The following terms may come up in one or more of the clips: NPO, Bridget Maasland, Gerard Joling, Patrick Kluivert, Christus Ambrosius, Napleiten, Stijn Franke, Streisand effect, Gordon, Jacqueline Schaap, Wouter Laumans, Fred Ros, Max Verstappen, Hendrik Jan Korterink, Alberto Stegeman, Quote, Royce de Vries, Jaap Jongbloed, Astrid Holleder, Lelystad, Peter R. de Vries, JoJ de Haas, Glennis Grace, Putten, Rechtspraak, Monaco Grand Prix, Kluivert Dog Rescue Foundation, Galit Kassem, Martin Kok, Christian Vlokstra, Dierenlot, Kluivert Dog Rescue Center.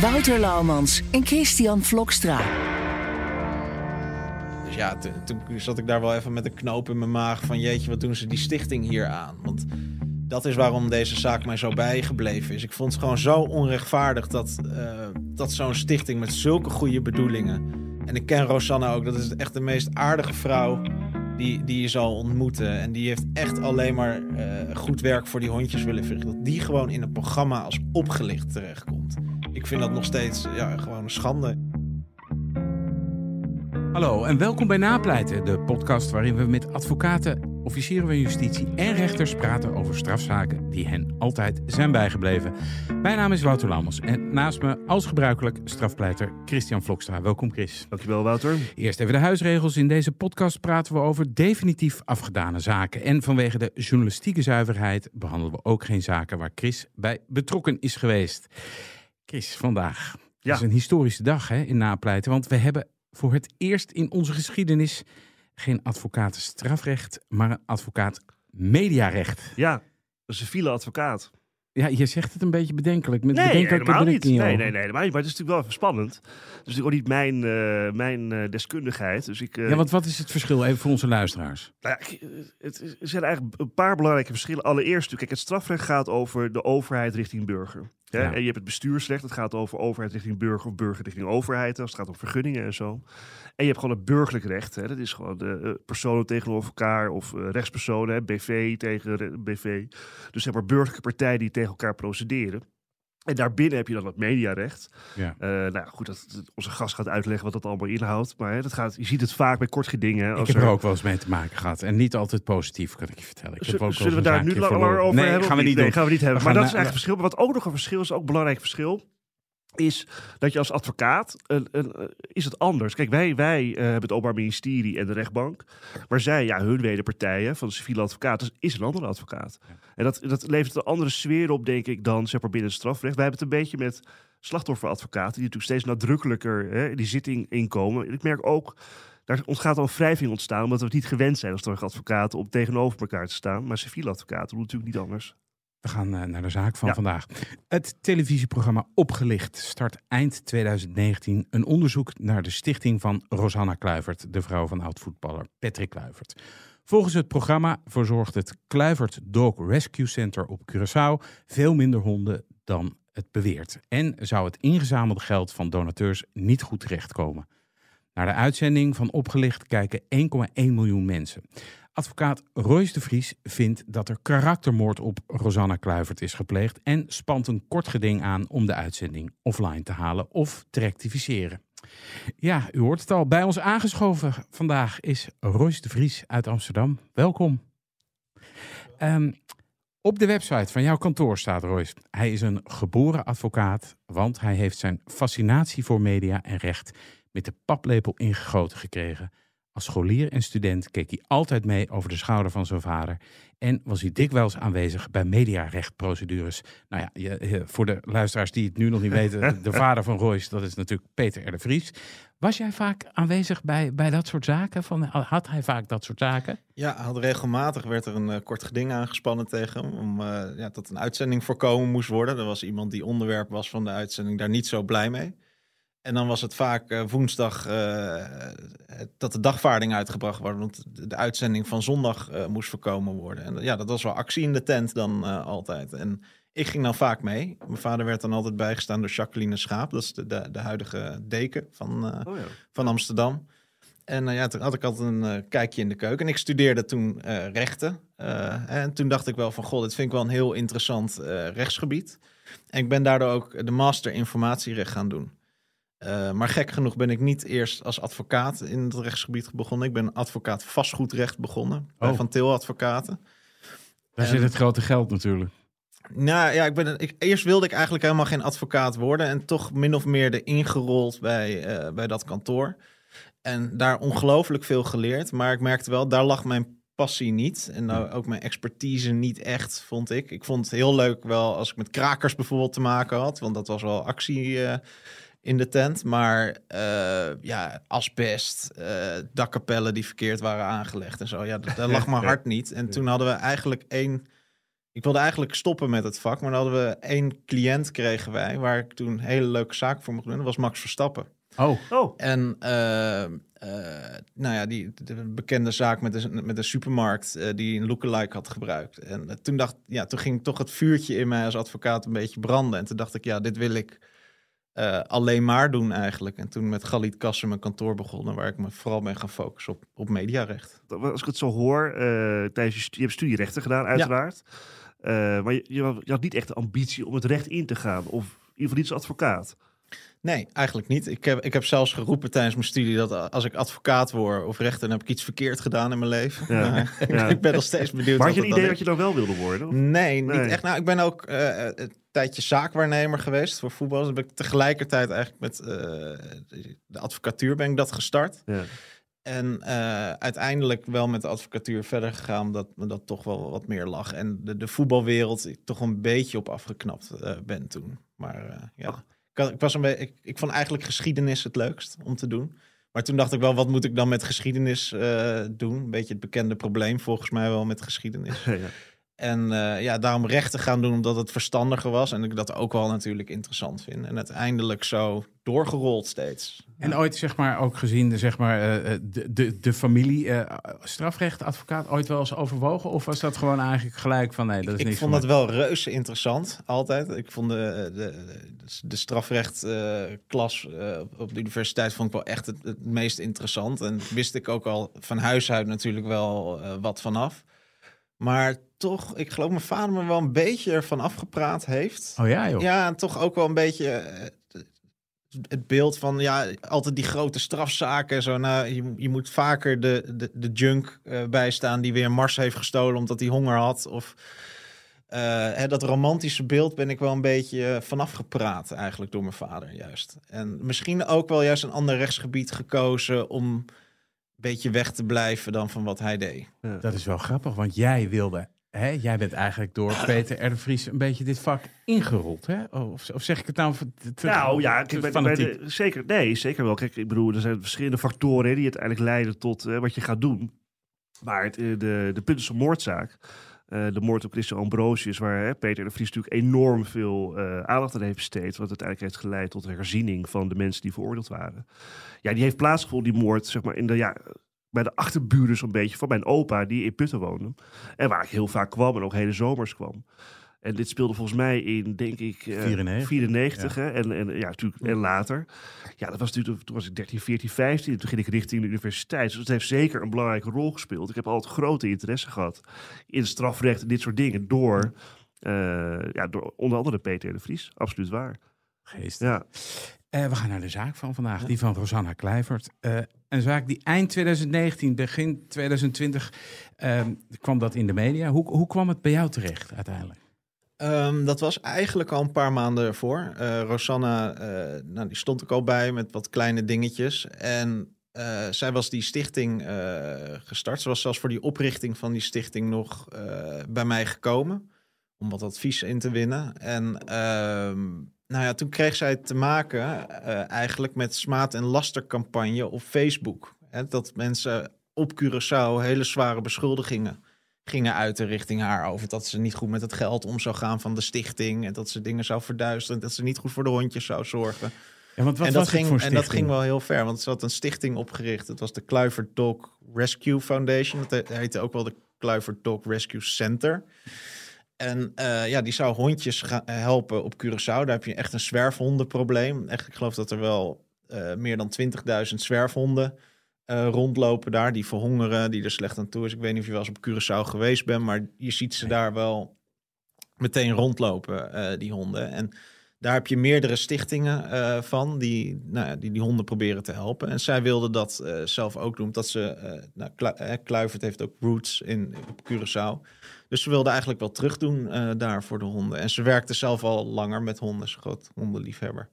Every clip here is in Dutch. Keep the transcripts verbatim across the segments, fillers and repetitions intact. Wouter Laumans en Christian Vlokstra. Dus ja, toen to, zat ik daar wel even met een knoop in mijn maag van... jeetje, wat doen ze die stichting hier aan? Want dat is waarom deze zaak mij zo bijgebleven is. Ik vond het gewoon zo onrechtvaardig dat, uh, dat zo'n stichting met zulke goede bedoelingen... en ik ken Rosanna ook, dat is echt de meest aardige vrouw... Die, die je zal ontmoeten. En die heeft echt alleen maar uh, goed werk voor die hondjes willen verrichten. Dat die gewoon in een programma als Opgelicht terechtkomt. Ik vind dat nog steeds ja, gewoon een schande. Hallo en welkom bij Napleiten. De podcast waarin we met advocaten, officieren van justitie en rechters praten over strafzaken die hen altijd zijn bijgebleven. Mijn naam is Wouter Laumans en naast me als gebruikelijk strafpleiter Christian Vlokstra. Welkom Chris. Dankjewel Wouter. Eerst even de huisregels. In deze podcast praten we over definitief afgedane zaken. En vanwege de journalistieke zuiverheid behandelen we ook geen zaken waar Chris bij betrokken is geweest. Chris, vandaag. Het ja. is een historische dag hè, in Napleiten, want we hebben voor het eerst in onze geschiedenis... geen advocatenstrafrecht, maar een advocaat-mediarecht. Ja, dat is een civiele advocaat. Ja, je zegt het een beetje bedenkelijk. Met nee, bedenkelijk helemaal niet. Nee, nee, nee, helemaal niet. Maar het is natuurlijk wel even spannend. Het is natuurlijk ook niet mijn, uh, mijn uh, deskundigheid. Dus ik, uh, ja, want wat is het verschil even voor onze luisteraars? Nou ja, het zijn eigenlijk een paar belangrijke verschillen. Allereerst natuurlijk, kijk, het strafrecht gaat over de overheid richting burger. Hè? Ja. En je hebt het bestuursrecht, dat gaat over overheid richting burger of burger richting overheid. Als het gaat om vergunningen en zo. En je hebt gewoon het burgerlijk recht. Hè? Dat is gewoon uh, personen tegenover elkaar of uh, rechtspersonen, hè? B V tegen re- B V. Dus zeg maar burgerlijke partijen die tegen elkaar procederen. En daarbinnen heb je dan het mediarecht. Ja. Uh, nou ja, goed, dat, dat onze gast gaat uitleggen wat dat allemaal inhoudt. Maar hè, dat gaat, je ziet het vaak bij kort gedingen. Als ik heb er, er ook wel eens mee te maken gehad. En niet altijd positief, kan ik je vertellen. Ik z- heb ook zullen we daar nu langer over nee, hebben? Gaan we niet nee, doen. gaan we niet hebben. We maar dat na- is echt het verschil. Maar wat ook nog een verschil is, ook een belangrijk verschil... is dat je als advocaat, uh, uh, is het anders. Kijk, wij, wij uh, hebben het Openbaar Ministerie en de rechtbank. Maar zij, ja, hun wederpartijen van de civiele advocaat, dus is een andere advocaat. Ja. En dat, dat levert een andere sfeer op, denk ik, dan zeg maar binnen het strafrecht. Wij hebben het een beetje met slachtofferadvocaten, die natuurlijk steeds nadrukkelijker hè, in die zitting inkomen. En ik merk ook, daar ontgaat al wrijving ontstaan, omdat we het niet gewend zijn als strafadvocaten om tegenover elkaar te staan. Maar civiele advocaten doen natuurlijk niet anders. We gaan naar de zaak van ja. vandaag. Het televisieprogramma Opgelicht start eind twintig negentien een onderzoek naar de stichting van Rosanna Kluivert, de vrouw van oud-voetballer Patrick Kluivert. Volgens het programma verzorgt het Kluivert Dog Rescue Center op Curaçao veel minder honden dan het beweert. En zou het ingezamelde geld van donateurs niet goed terechtkomen. Naar de uitzending van Opgelicht kijken één komma één miljoen mensen. Advocaat Royce de Vries vindt dat er karaktermoord op Rosanna Kluivert is gepleegd... en spant een kort geding aan om de uitzending offline te halen of te rectificeren. Ja, u hoort het al. Bij ons aangeschoven vandaag is Royce de Vries uit Amsterdam. Welkom. Um, op de website van jouw kantoor staat Royce. Hij is een geboren advocaat, want hij heeft zijn fascinatie voor media en recht... met de paplepel ingegoten gekregen... Als scholier en student keek hij altijd mee over de schouder van zijn vader... en was hij dikwijls aanwezig bij mediarechtprocedures. Nou ja, voor de luisteraars die het nu nog niet weten... de vader van Royce, dat is natuurlijk Peter R. de Vries. Was jij vaak aanwezig bij, bij dat soort zaken? Van, had hij vaak dat soort zaken? Ja, had regelmatig werd er een uh, kort geding aangespannen tegen hem... om uh, ja, dat een uitzending voorkomen moest worden. Er was iemand die onderwerp was van de uitzending daar niet zo blij mee. En dan was het vaak woensdag uh, dat de dagvaarding uitgebracht wordt, want de uitzending van zondag uh, moest voorkomen worden. En ja, dat was wel actie in de tent dan uh, altijd. En ik ging dan vaak mee. Mijn vader werd dan altijd bijgestaan door Jacqueline Schaap. Dat is de, de, de huidige deken van, uh, oh ja. van Amsterdam. En uh, ja, toen had ik altijd een uh, kijkje in de keuken. En ik studeerde toen uh, rechten. Uh, en toen dacht ik wel van, goh, dit vind ik wel een heel interessant uh, rechtsgebied. En ik ben daardoor ook de master informatierecht gaan doen. Uh, maar gek genoeg ben ik niet eerst als advocaat in het rechtsgebied begonnen. Ik ben advocaat vastgoedrecht begonnen. Oh. Bij Van Til advocaten. Daar en... zit het grote geld natuurlijk. Nou ja, ik ben, ik, eerst wilde ik eigenlijk helemaal geen advocaat worden. En toch min of meer erin gerold bij, uh, bij dat kantoor. En daar ongelooflijk veel geleerd. Maar ik merkte wel, daar lag mijn passie niet. En nou, ook mijn expertise niet echt, vond ik. Ik vond het heel leuk wel als ik met krakers bijvoorbeeld te maken had. Want dat was wel actie uh, in de tent. Maar uh, ja, asbest, uh, dakkapellen die verkeerd waren aangelegd en zo. Ja, dat, dat lag mijn hart niet. En toen hadden we eigenlijk één... Ik wilde eigenlijk stoppen met het vak, maar dan hadden we één cliënt kregen wij... waar ik toen een hele leuke zaak voor mocht doen. Dat was Max Verstappen. Oh. oh. En uh, uh, nou ja, die de bekende zaak met de, met de supermarkt uh, die een lookalike had gebruikt. En uh, toen, dacht, ja, toen ging toch het vuurtje in mij als advocaat een beetje branden. En toen dacht ik, ja, dit wil ik uh, alleen maar doen eigenlijk. En toen met Galit Kassem mijn kantoor begonnen... waar ik me vooral ben gaan focussen op, op mediarecht. Als ik het zo hoor, uh, tijdens je, je hebt studierechten gedaan uiteraard... Ja. Uh, maar je, je had niet echt de ambitie om het recht in te gaan. Of in ieder geval niet als advocaat. Nee, eigenlijk niet. Ik heb, ik heb zelfs geroepen tijdens mijn studie... dat als ik advocaat word of rechter... dan heb ik iets verkeerd gedaan in mijn leven. Ja, uh, ja. Ik ben nog steeds benieuwd. Maar had je een idee dat je dan wel wilde worden? Of? Nee, niet nee. echt. Nou, ik ben ook uh, een tijdje zaakwaarnemer geweest voor voetbal. Dus ben ik tegelijkertijd eigenlijk met uh, de advocatuur ben ik dat gestart. Ja. En uh, uiteindelijk wel met de advocatuur verder gegaan... omdat me dat toch wel wat meer lag. En de, de voetbalwereld ik toch een beetje op afgeknapt uh, ben toen. Maar uh, ja, oh. ik, had, ik, was een be- ik, ik vond eigenlijk geschiedenis het leukst om te doen. Maar toen dacht ik wel, wat moet ik dan met geschiedenis uh, doen? Een beetje het bekende probleem volgens mij wel met geschiedenis. ja. En uh, ja, daarom rechten gaan doen omdat het verstandiger was. En ik dat ook wel natuurlijk interessant vind. En uiteindelijk zo doorgerold steeds. En ja. ooit zeg maar ook gezien zeg maar, uh, de, de, de familie uh, strafrechtadvocaat ooit wel eens overwogen? Of was dat gewoon eigenlijk gelijk van nee, dat is niks. Ik vond dat wel reuze interessant altijd. Ik vond de, de, de strafrechtklas uh, uh, op de universiteit vond ik wel echt het, het meest interessant. En wist ik ook al van huis uit natuurlijk wel uh, wat vanaf. Maar toch, ik geloof mijn vader me wel een beetje ervan afgepraat heeft. Oh ja, joh. Ja, en toch ook wel een beetje het beeld van... ja, altijd die grote strafzaken. Zo, nou, je, je moet vaker de, de, de junk uh, bijstaan die weer Mars heeft gestolen... omdat hij honger had. Of uh, hè, dat romantische beeld ben ik wel een beetje vanaf gepraat eigenlijk door mijn vader juist. En misschien ook wel juist een ander rechtsgebied gekozen om... beetje weg te blijven dan van wat hij deed. Ja. Dat is wel grappig, want jij wilde... Hè, jij bent eigenlijk door Peter R. de Vries een beetje dit vak ingerold, hè? Of, of zeg ik het nou... Te, te, nou ja, kijk, bij, bij de, zeker, nee, zeker wel. Kijk, ik bedoel, er zijn verschillende factoren hè, die uiteindelijk leiden tot uh, wat je gaat doen. Maar het, de, de Puttense moordzaak, uh, de moord op Christus Ambrosius... waar hè, Peter R. de Vries natuurlijk enorm veel uh, aandacht aan heeft besteed... wat uiteindelijk heeft geleid tot de herziening van de mensen die veroordeeld waren... Ja, die heeft plaatsgevonden, die moord, zeg maar, in de, ja, bij de achterburen zo'n beetje van mijn opa, die in Putten woonde. En waar ik heel vaak kwam en ook hele zomers kwam. En dit speelde volgens mij in, denk ik, uh, vierennegentig, vierennegentig ja. Hè? En, en, ja, natuurlijk, en later. Ja, dat was natuurlijk, toen was ik dertien, veertien, vijftien. Toen ging ik richting de universiteit. Dus dat heeft zeker een belangrijke rol gespeeld. Ik heb altijd grote interesse gehad in strafrecht en dit soort dingen. Door, uh, ja, door onder andere Peter R. de Vries. Absoluut waar. Geest. Ja. Uh, we gaan naar de zaak van vandaag, die van Rosanna Kluivert. Uh, een zaak die eind twintig negentien, begin twintig twintig uh, kwam dat in de media. Hoe, hoe kwam het bij jou terecht uiteindelijk? Um, dat was eigenlijk al een paar maanden ervoor. Uh, Rosanna, uh, nou, die stond ik al bij met wat kleine dingetjes. En uh, zij was die stichting uh, gestart. Ze was zelfs voor die oprichting van die stichting nog uh, bij mij gekomen. Om wat advies in te winnen. En... Uh, Nou ja, toen kreeg zij te maken uh, eigenlijk met smaad- en lastercampagne op Facebook. Hè, dat mensen op Curaçao hele zware beschuldigingen gingen uiten richting haar. Over dat ze niet goed met het geld om zou gaan van de stichting. En dat ze dingen zou verduisteren. Dat ze niet goed voor de hondjes zou zorgen. Ja, want wat en, dat was ging, voor en dat ging wel heel ver. Want ze had een stichting opgericht. Dat was de Kluivert Dog Rescue Foundation. Dat heette ook wel de Kluivert Dog Rescue Center. En uh, ja, die zou hondjes gaan helpen op Curaçao. Daar heb je echt een zwerfhondenprobleem. Echt, ik geloof dat er wel uh, meer dan twintigduizend zwerfhonden uh, rondlopen daar. Die verhongeren, die er slecht aan toe is. Ik weet niet of je wel eens op Curaçao geweest bent. Maar je ziet ze daar wel meteen rondlopen, uh, die honden. En daar heb je meerdere stichtingen uh, van die, nou ja, die die honden proberen te helpen. En zij wilden dat uh, zelf ook doen. Dat ze, uh, nou, Kluivert heeft ook roots in, op Curaçao. Dus ze wilde eigenlijk wel terug doen uh, daar voor de honden. En ze werkte zelf al langer met honden. Ze groot hondenliefhebber.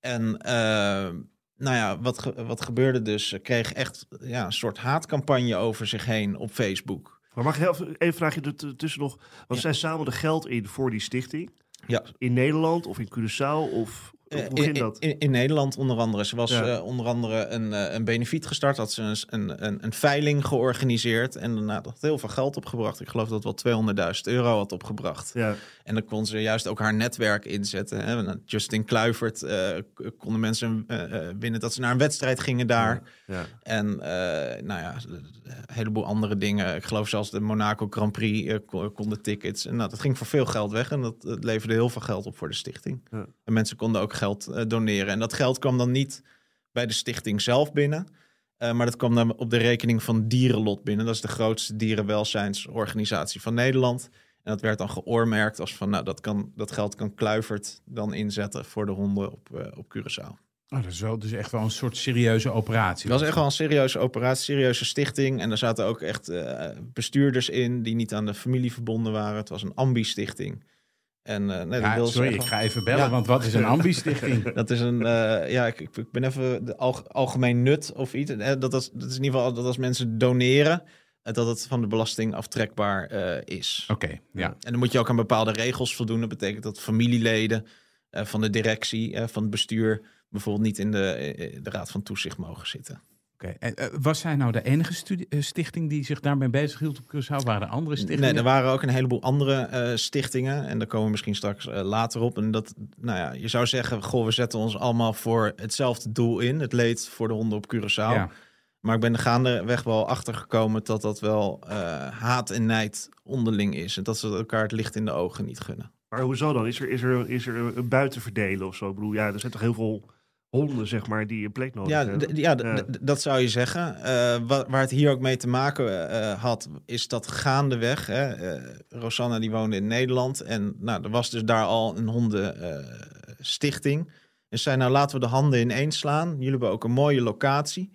En uh, nou ja, wat, ge- wat gebeurde dus? Ze kreeg echt ja, een soort haatcampagne over zich heen op Facebook. Maar mag ik even een vraagje er tussen nog? Want ja. zij zamelde geld in voor die stichting. Ja. In Nederland of in Curaçao of... Hoe ging dat? In, in, in Nederland onder andere. Ze was ja. uh, onder andere een, uh, een benefiet gestart. Had ze een, een, een, een veiling georganiseerd. En daarna had heel veel geld opgebracht. Ik geloof dat wel tweehonderdduizend euro had opgebracht. Ja. En dan kon ze juist ook haar netwerk inzetten. Hè. Justin Kluivert uh, konden mensen uh, winnen dat ze naar een wedstrijd gingen daar. Ja. Ja. En uh, nou ja, een heleboel andere dingen. Ik geloof zelfs de Monaco Grand Prix uh, konden tickets. En nou, dat ging voor veel geld weg. En dat, dat leverde heel veel geld op voor de stichting. Ja. En mensen konden ook geld uh, doneren. En dat geld kwam dan niet bij de stichting zelf binnen. Uh, maar dat kwam dan op de rekening van Dierenlot binnen. Dat is de grootste dierenwelzijnsorganisatie van Nederland. En dat werd dan geoormerkt als van... nou, dat, kan, dat geld kan Kluivert dan inzetten voor de honden op, uh, op Curaçao. Oh, dat is wel, dus echt wel een soort serieuze operatie. Dat was echt wel een serieuze operatie, serieuze stichting. En daar zaten ook echt uh, bestuurders in... die niet aan de familie verbonden waren. Het was een ambi-stichting. En, uh, nee, ja, wil sorry, ik ga even bellen, ja. want wat is een ambi-stichting? Dat is een, uh, ja, ik, ik ben even de alg- algemeen nut of iets. Dat, dat, is, dat is in ieder geval dat als mensen doneren, dat het van de belasting aftrekbaar uh, is. Oké, okay, ja. En dan moet je ook aan bepaalde regels voldoen. Dat betekent dat familieleden uh, van de directie, uh, van het bestuur, bijvoorbeeld niet in de, uh, de raad van toezicht mogen zitten. Okay. En, uh, was zij nou de enige studie, uh, stichting die zich daarmee bezig hield op Curaçao? Waren er andere stichtingen? Nee, er waren ook een heleboel andere uh, stichtingen. En daar komen we misschien straks uh, later op. En dat, nou ja, je zou zeggen, goh, we zetten ons allemaal voor hetzelfde doel in. Het leed voor de honden op Curaçao. Ja. Maar ik ben er gaandeweg wel achtergekomen dat dat wel uh, haat en nijd onderling is. En dat ze elkaar het licht in de ogen niet gunnen. Maar hoezo dan? Is er, is er, is er een buitenverdelen of zo? Ik bedoel, ja, er zijn toch heel veel... honden, zeg maar, die een plek nodig ja, hebben. D- ja, d- ja. D- dat zou je zeggen. Uh, wa- waar het hier ook mee te maken uh, had, is dat gaandeweg... Hè, uh, Rosanna die woonde in Nederland en nou, er was dus daar al een hondenstichting. Uh, en zei, nou laten we de handen ineen slaan. Jullie hebben ook een mooie locatie.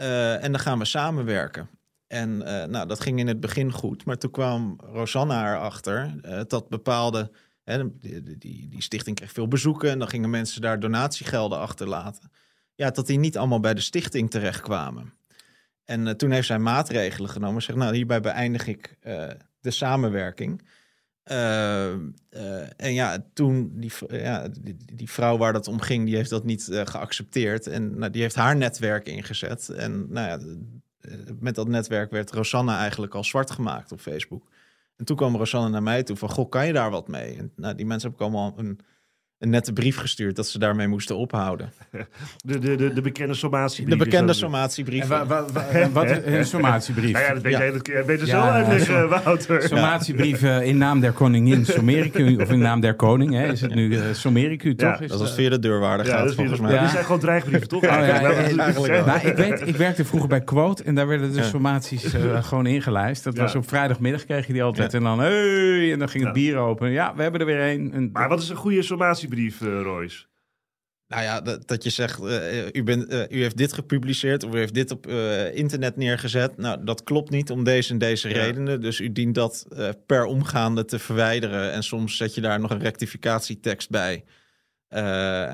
Uh, en dan gaan we samenwerken. En uh, nou, dat ging in het begin goed. Maar toen kwam Rosanna erachter uh, dat bepaalde... Die, die, die stichting kreeg veel bezoeken en dan gingen mensen daar donatiegelden achterlaten. Ja, dat die niet allemaal bij de stichting terechtkwamen. En uh, toen heeft zij maatregelen genomen. Zegt, nou, hierbij beëindig ik uh, de samenwerking. Uh, uh, en ja, toen die, ja, die, die vrouw waar dat om ging, die heeft dat niet uh, geaccepteerd. En nou, die heeft haar netwerk ingezet. En nou ja, met dat netwerk werd Rosanna eigenlijk al zwart gemaakt op Facebook. En toen kwam Rosanna naar mij toe van, goh, kan je daar wat mee? En nou, die mensen heb ik allemaal een, een nette brief gestuurd dat ze daarmee moesten ophouden. De, de, de, de bekende sommatiebrief. De bekende sommatiebrief. Wa, wa, wa, wat is een sommatiebrief? Nou ja, dat weet ja. jij beter ja, zo uitleggen, som, Wouter. Sommatiebrieven in naam der koningin sommeer ik u, of in naam der koning, hè, is het nu uh, sommeer ik u, toch? Ja, is dat was via de deurwaarder ja, gaat, dat volgens mij. Ja. Dit zijn gewoon dreigbrieven, toch? Oh, ja, nou, ja, eigenlijk nou, ik, weet, ik werkte vroeger bij Quote en daar werden de ja. sommaties uh, gewoon ingelijst. Dat ja. was op vrijdagmiddag, kreeg je die altijd. Ja. En dan, hey, en dan ging het bier open. Ja, we hebben er weer een. Maar wat is een goede sommatie? Brief, uh, Royce? Nou ja, dat, dat je zegt, uh, u, bent, uh, u heeft dit gepubliceerd of u heeft dit op uh, internet neergezet. Nou, dat klopt niet om deze en deze ja. redenen. Dus u dient dat uh, per omgaande te verwijderen. En soms zet je daar nog een rectificatietekst bij. Uh,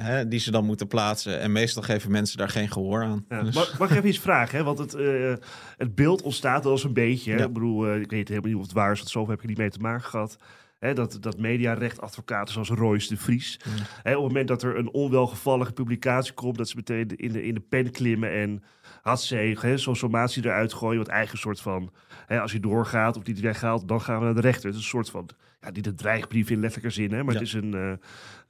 hè, die ze dan moeten plaatsen. En meestal geven mensen daar geen gehoor aan. Ja. Dus... Mag, mag ik even iets vragen? Hè? Want het, uh, het beeld ontstaat wel eens een beetje. Hè? Ja. Ik bedoel, uh, ik weet helemaal niet of het waar is. Want zoveel heb ik niet mee te maken gehad. He, dat, dat mediarechtadvocaten zoals Royce de Vries. Mm. He, op het moment dat er een onwelgevallige publicatie komt... dat ze meteen in de, in de pen klimmen en had ze, he, zo'n sommatie eruit gooien... wat eigen soort van, he, als je doorgaat of die weghaalt... dan gaan we naar de rechter. Het is een soort van, ja, niet een dreigbrief in letterlijke zin... He, maar ja. het is een...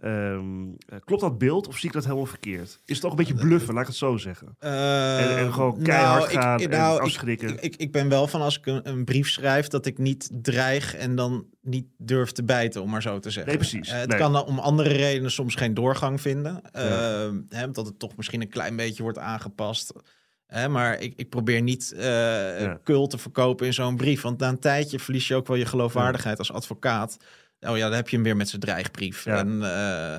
Uh, um, klopt dat beeld of zie ik dat helemaal verkeerd? Is het ook een beetje bluffen, laat ik het zo zeggen? Uh, en, en gewoon keihard nou, gaan ik, nou, en afschrikken. Ik, ik, ik ben wel van als ik een, een brief schrijf... dat ik niet dreig en dan... niet durft te bijten, om maar zo te zeggen. Nee, precies. Uh, het nee. kan om andere redenen soms geen doorgang vinden. Uh, ja. hè, dat het toch misschien een klein beetje wordt aangepast. Uh, maar ik, ik probeer niet uh, ja. kul te verkopen in zo'n brief. Want na een tijdje verlies je ook wel je geloofwaardigheid ja. als advocaat. Oh ja, dan heb je hem weer met zijn dreigbrief. Ja. En, uh,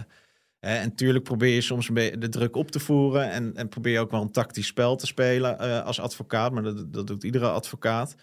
hè, en tuurlijk probeer je soms een beetje de druk op te voeren. En, en probeer je ook wel een tactisch spel te spelen uh, als advocaat. Maar dat, dat doet iedere advocaat.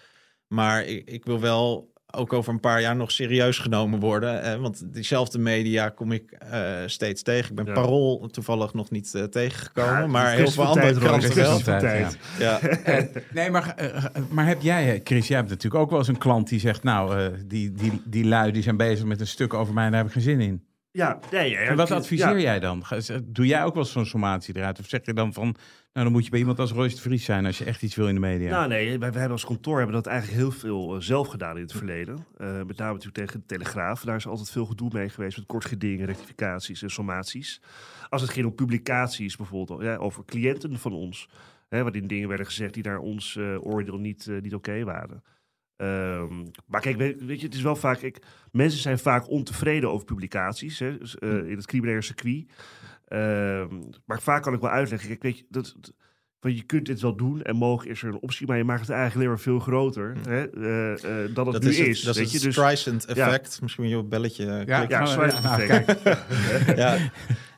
Maar ik, ik wil wel... ook over een paar jaar nog serieus genomen worden. Eh, want diezelfde media kom ik uh, steeds tegen. Ik ben ja. Parool toevallig nog niet uh, tegengekomen. Ja, maar heel veel andere kranten wel. Ja. Ja. Uh, nee, maar, uh, maar heb jij, Chris, jij hebt natuurlijk ook wel eens een klant die zegt... nou, uh, die, die, die lui die zijn bezig met een stuk over mij en daar heb ik geen zin in. Ja, nee, ja, en wat adviseer ja. jij dan? Doe jij ook wel zo'n sommatie eruit? Of zeg je dan van, nou dan moet je bij iemand als Royce de Vries zijn... als je echt iets wil in de media? Nou nee, wij, wij hebben als kantoor hebben dat eigenlijk heel veel uh, zelf gedaan in het verleden. Uh, met name natuurlijk tegen de Telegraaf. Daar is altijd veel gedoe mee geweest met kort gedingen, rectificaties en sommaties. Als het ging om publicaties bijvoorbeeld ja, over cliënten van ons... Hè, waarin dingen werden gezegd die naar ons uh, oordeel niet, uh, niet oké okay waren... Um, maar kijk, weet, weet je, het is wel vaak... Ik, mensen zijn vaak ontevreden over publicaties hè, dus, uh, in het criminele circuit. Um, maar vaak kan ik wel uitleggen... Kijk, weet je, dat, van, je kunt dit wel doen en mogelijk is er een optie... maar je maakt het eigenlijk alleen maar veel groter hè, uh, uh, dan het dat nu is. Het, is dat weet is het je? Streisand dus, effect. Ja. Misschien je op belletje uh, Ja, ja Streisand ja, effect. Nou, ja.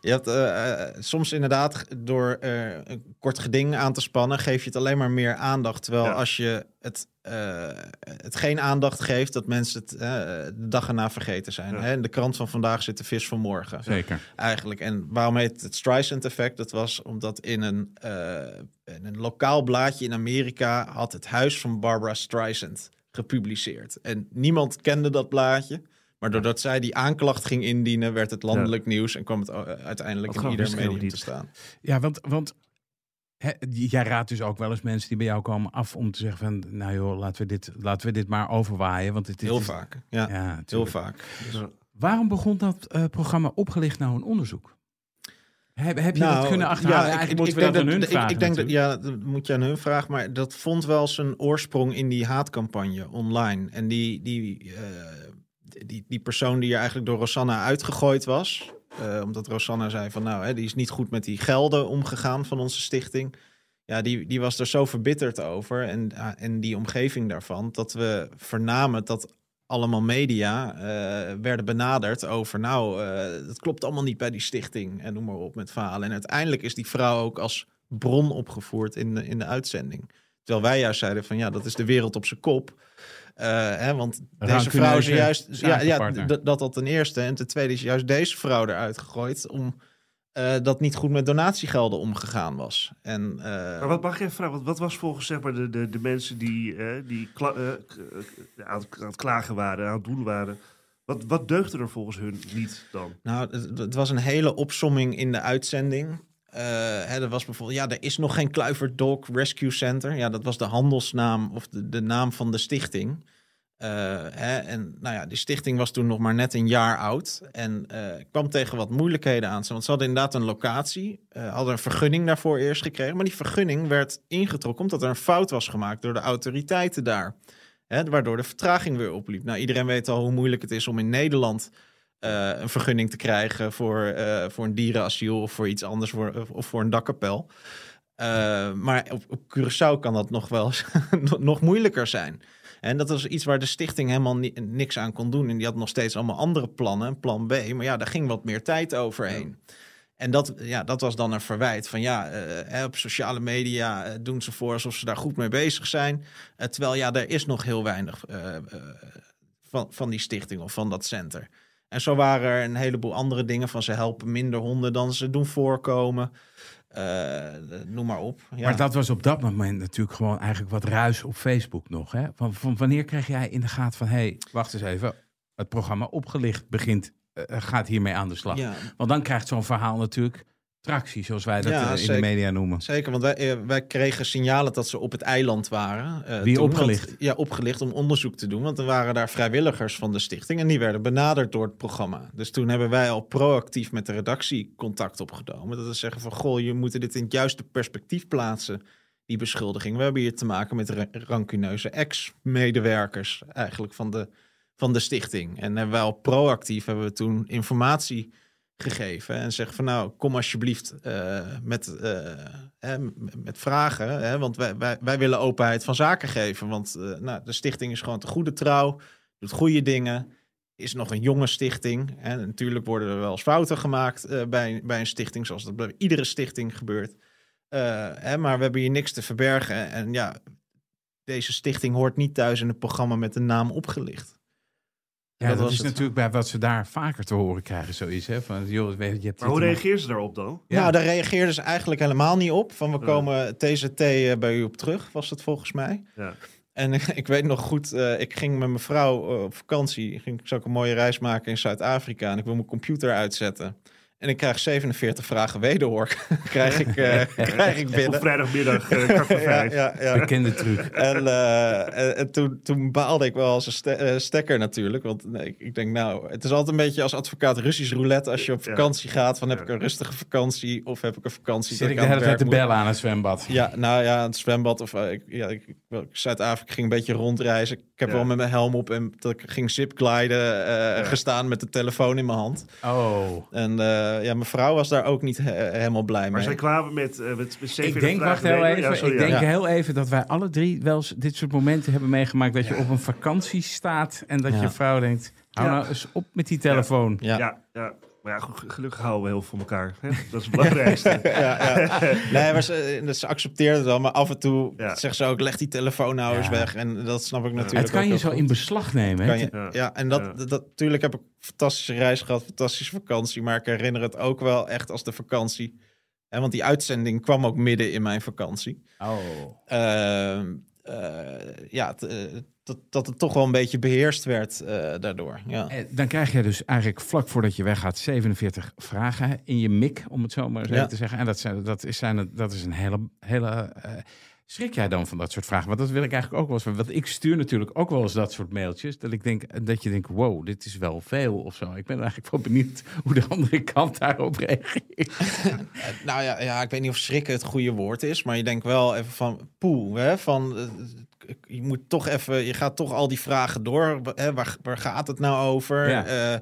Je hebt, uh, uh, soms inderdaad door uh, een kort geding aan te spannen... geef je het alleen maar meer aandacht. Terwijl ja. als je het... Uh, het geen aandacht geeft dat mensen het uh, de dag erna vergeten zijn. Ja. Hè? In de krant van vandaag zit de vis van morgen. Zeker. Eigenlijk. En waarom heet het Streisand effect? Dat was omdat in een, uh, in een lokaal blaadje in Amerika... had het huis van Barbara Streisand gepubliceerd. En niemand kende dat blaadje. Maar doordat zij die aanklacht ging indienen... werd het landelijk ja. nieuws en kwam het uiteindelijk dat in ieder medium niet. te staan. Ja, want... want... He, jij raadt dus ook wel eens mensen die bij jou komen af om te zeggen van, nou joh, laten we dit, laten we dit maar overwaaien. Want het is, heel vaak, ja. ja heel vaak. Dus. Waarom begon dat uh, programma Opgelicht nou een onderzoek? Heb, heb je nou, dat kunnen achterhalen? Ja, Eigenlijk ik, moeten ik we dat aan hun dat, vragen. Ik, ik denk dat, ja, dat moet je aan hun vragen. Maar dat vond wel zijn oorsprong in die haatcampagne online. En die, die, uh, die, die persoon die er eigenlijk door Rosanna uitgegooid was... Uh, omdat Rosanna zei van nou, hè, die is niet goed met die gelden omgegaan van onze stichting. Ja, die, die was er zo verbitterd over en, uh, en die omgeving daarvan... dat we vernamen dat allemaal media uh, werden benaderd over... nou, uh, dat klopt allemaal niet bij die stichting en noem maar op met verhalen. En uiteindelijk is die vrouw ook als bron opgevoerd in de, in de uitzending. Terwijl wij juist zeiden van ja, dat is de wereld op zijn kop... Uh, hè, want Raam deze vrouw is juist... Ja, ja d- dat al ten eerste. En ten tweede is juist deze vrouw eruit gegooid... om uh, dat niet goed met donatiegelden omgegaan was. En, uh, maar wat mag ik even vragen? Wat, wat was volgens zeg maar, de, de, de mensen die, uh, die kla- uh, aan, het, aan het klagen waren, aan het doen waren... Wat, wat deugde er volgens hun niet dan? Nou, het, het was een hele opsomming in de uitzending... Uh, hè, er was bijvoorbeeld, ja, er is nog geen Kluivert Dog Rescue Center. Ja, dat was de handelsnaam of de, de naam van de stichting. Uh, hè, en nou ja, die stichting was toen nog maar net een jaar oud. En uh, ik kwam tegen wat moeilijkheden aan. Want ze hadden inderdaad een locatie, uh, hadden een vergunning daarvoor eerst gekregen. Maar die vergunning werd ingetrokken omdat er een fout was gemaakt door de autoriteiten daar. Hè, waardoor de vertraging weer opliep. Nou, iedereen weet al hoe moeilijk het is om in Nederland... Uh, een vergunning te krijgen voor, uh, voor een dierenasiel of voor iets anders, voor, uh, of voor een dakkapel. Uh, maar op, op Curaçao kan dat nog wel nog moeilijker zijn. En dat was iets waar de stichting helemaal ni- niks aan kon doen. En die had nog steeds allemaal andere plannen, een plan B. Maar ja, daar ging wat meer tijd overheen. Ja. En dat, ja, dat was dan een verwijt van ja, uh, op sociale media uh, doen ze voor alsof ze daar goed mee bezig zijn. Uh, terwijl ja, er is nog heel weinig uh, uh, van, van die stichting of van dat center. En zo waren er een heleboel andere dingen van ze helpen minder honden dan ze doen voorkomen. Uh, noem maar op. Ja. Maar dat was op dat moment natuurlijk gewoon eigenlijk wat ruis op Facebook nog. Hè? Van, van wanneer kreeg jij in de gaten van, hé, hey, wacht eens even. Het programma Opgelicht begint, uh, gaat hiermee aan de slag. Ja. Want dan krijgt zo'n verhaal natuurlijk... tractie, zoals wij dat ja, in zeker, de media noemen. Zeker, want wij, wij kregen signalen dat ze op het eiland waren. Uh, Wie toen, opgelicht? Want, ja, opgelicht om onderzoek te doen. Want er waren daar vrijwilligers van de stichting... en die werden benaderd door het programma. Dus toen hebben wij al proactief met de redactie contact opgenomen. Dat is zeggen van, goh, je moet dit in het juiste perspectief plaatsen... die beschuldiging. We hebben hier te maken met ra- rancuneuze ex-medewerkers... eigenlijk van de, van de stichting. En hebben wij al proactief hebben we toen informatie... gegeven en zeggen van nou, kom alsjeblieft uh, met, uh, hè, met vragen. Hè, want wij, wij, wij willen openheid van zaken geven. Want uh, nou, de stichting is gewoon te goede trouw, doet goede dingen, is nog een jonge stichting. Hè. En natuurlijk worden er wel eens fouten gemaakt uh, bij, bij een stichting, zoals dat bij iedere stichting gebeurt. Uh, hè, maar we hebben hier niks te verbergen. En ja, deze stichting hoort niet thuis in het programma met de naam Opgelicht. Ja, dat, dat is natuurlijk bij wat ze daar vaker te horen krijgen, zoiets. Hè? Van, joh, je hebt maar hoe reageerden ze daarop dan? Ja. Nou, daar reageerden ze eigenlijk helemaal niet op. Van, we komen T Z T bij u op terug, was dat volgens mij. Ja. En ik, ik weet nog goed, uh, ik ging met mijn vrouw uh, op vakantie. Ging, ik zou ook een mooie reis maken in Zuid-Afrika en ik wil mijn computer uitzetten. En ik krijg zevenenveertig vragen wederhoor. krijg ik, uh, krijg ik binnen. Op vrijdagmiddag, uh, kwart voor vijf. Ja, ja, ja. Bekende truc. En, uh, en, en toen, toen baalde ik wel als een ste- uh, stekker natuurlijk. Want nee, ik, ik denk nou, het is altijd een beetje als advocaat Russisch roulette. Als je op vakantie ja. gaat, van heb ja. ik een rustige vakantie of heb ik een vakantie. Zit ik de hele tijd te bellen aan het zwembad. Ja, nou ja, het zwembad. Of uh, ik, ja, ik, Zuid-Afrika ging een beetje rondreizen. Ik heb ja. wel met mijn helm op en dat ik ging zipgliden uh, ja. gestaan met de telefoon in mijn hand. Oh. En... Uh, ja, mijn vrouw was daar ook niet he- helemaal blij mee. Maar zij kwamen met, uh, met, met zeven ik denk, wacht heel even, ja, sorry, ik ja. denk ja. heel even dat wij alle drie wel eens dit soort momenten hebben meegemaakt. Dat ja. je op een vakantie staat en dat ja. je vrouw denkt, hou ja. nou eens op met die telefoon. Ja, ja. ja, ja. Maar ja, goed, gelukkig houden we heel veel van elkaar. Hè? Dat is het belangrijkste. ja, ja. Nee, maar ze, ze accepteert het wel. Maar af en toe ja. zegt ze ook, leg die telefoon nou eens ja. weg. En dat snap ik natuurlijk. Het kan ook je zo goed. In beslag nemen. Hè? Je, ja. ja, en dat natuurlijk ja. dat, heb ik een fantastische reis gehad. Fantastische vakantie. Maar ik herinner het ook wel echt als de vakantie. Hè, want die uitzending kwam ook midden in mijn vakantie. Oh. Uh, uh, ja, t, uh, Dat, dat het toch wel een beetje beheerst werd uh, daardoor. Ja. Dan krijg je dus eigenlijk vlak voordat je weggaat zevenenveertig vragen in je mik, om het zo maar ja. te zeggen. En dat, zijn, dat, is, zijn, dat is een hele... hele uh, schrik jij dan van dat soort vragen? Want dat wil ik eigenlijk ook wel eens... Want ik stuur natuurlijk ook wel eens dat soort mailtjes. Dat ik denk, dat je denkt, wow, dit is wel veel of zo. Ik ben eigenlijk wel benieuwd hoe de andere kant daarop reageert. nou ja, ja, ik weet niet of schrikken het goede woord is. Maar je denkt wel even van, poeh, hè, van... Uh, Je moet toch even, je gaat toch al die vragen door. Hè, waar, waar gaat het nou over? Ja. Uh,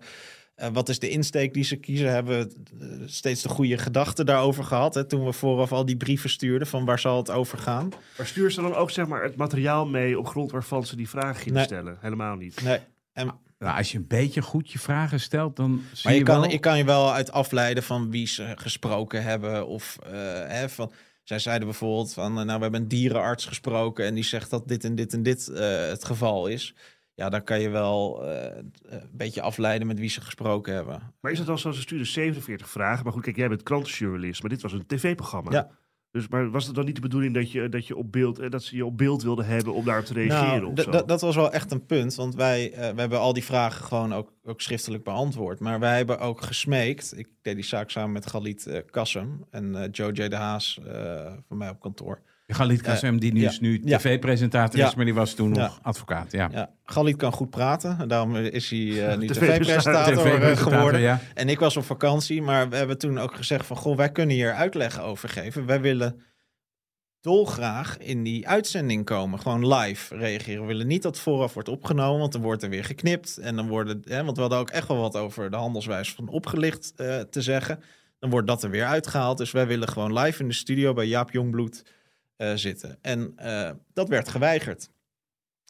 uh, wat is de insteek die ze kiezen? Hebben we uh, steeds de goede gedachten daarover gehad? Hè, toen we vooraf al die brieven stuurden van waar zal het over gaan? Maar stuur ze dan ook zeg maar het materiaal mee op grond waarvan ze die vragen gingen nee. stellen? Helemaal niet. Nee. En... Nou, als je een beetje goed je vragen stelt, dan zie maar je, je kan, wel... je kan je wel uit afleiden van wie ze gesproken hebben of uh, hè, van... Zij zeiden bijvoorbeeld van, nou, we hebben een dierenarts gesproken en die zegt dat dit en dit en dit uh, het geval is. Ja, dan kan je wel uh, een beetje afleiden met wie ze gesproken hebben. Maar is dat wel zo, ze sturen zevenenveertig vragen. Maar goed, kijk, jij bent krantenjournalist, maar dit was een tv-programma. Ja. Dus, maar was het dan niet de bedoeling dat je, dat je op beeld, dat ze je op beeld wilden hebben om daarop te reageren? Nou, d- d- dat was wel echt een punt, want wij, uh, wij hebben al die vragen gewoon ook, ook schriftelijk beantwoord. Maar wij hebben ook gesmeekt, ik deed die zaak samen met Galit uh, Kassem en uh, JoJ de Haas uh, van mij op kantoor. Galit Kassem, uh, die nu, ja, is nu tv-presentator ja. is, maar die was toen ja. nog advocaat. Ja. Ja. Galit kan goed praten, en daarom is hij uh, nu tv-presentator, tv-presentator geworden. Ja. En ik was op vakantie, maar we hebben toen ook gezegd van... goh, wij kunnen hier uitleg over geven. Wij willen dolgraag in die uitzending komen, gewoon live reageren. We willen niet dat vooraf wordt opgenomen, want dan wordt er weer geknipt. En dan worden, hè, want we hadden ook echt wel wat over de handelswijze van Opgelicht uh, te zeggen. Dan wordt dat er weer uitgehaald. Dus wij willen gewoon live in de studio bij Jaap Jongbloed... Uh, zitten. En uh, dat werd geweigerd.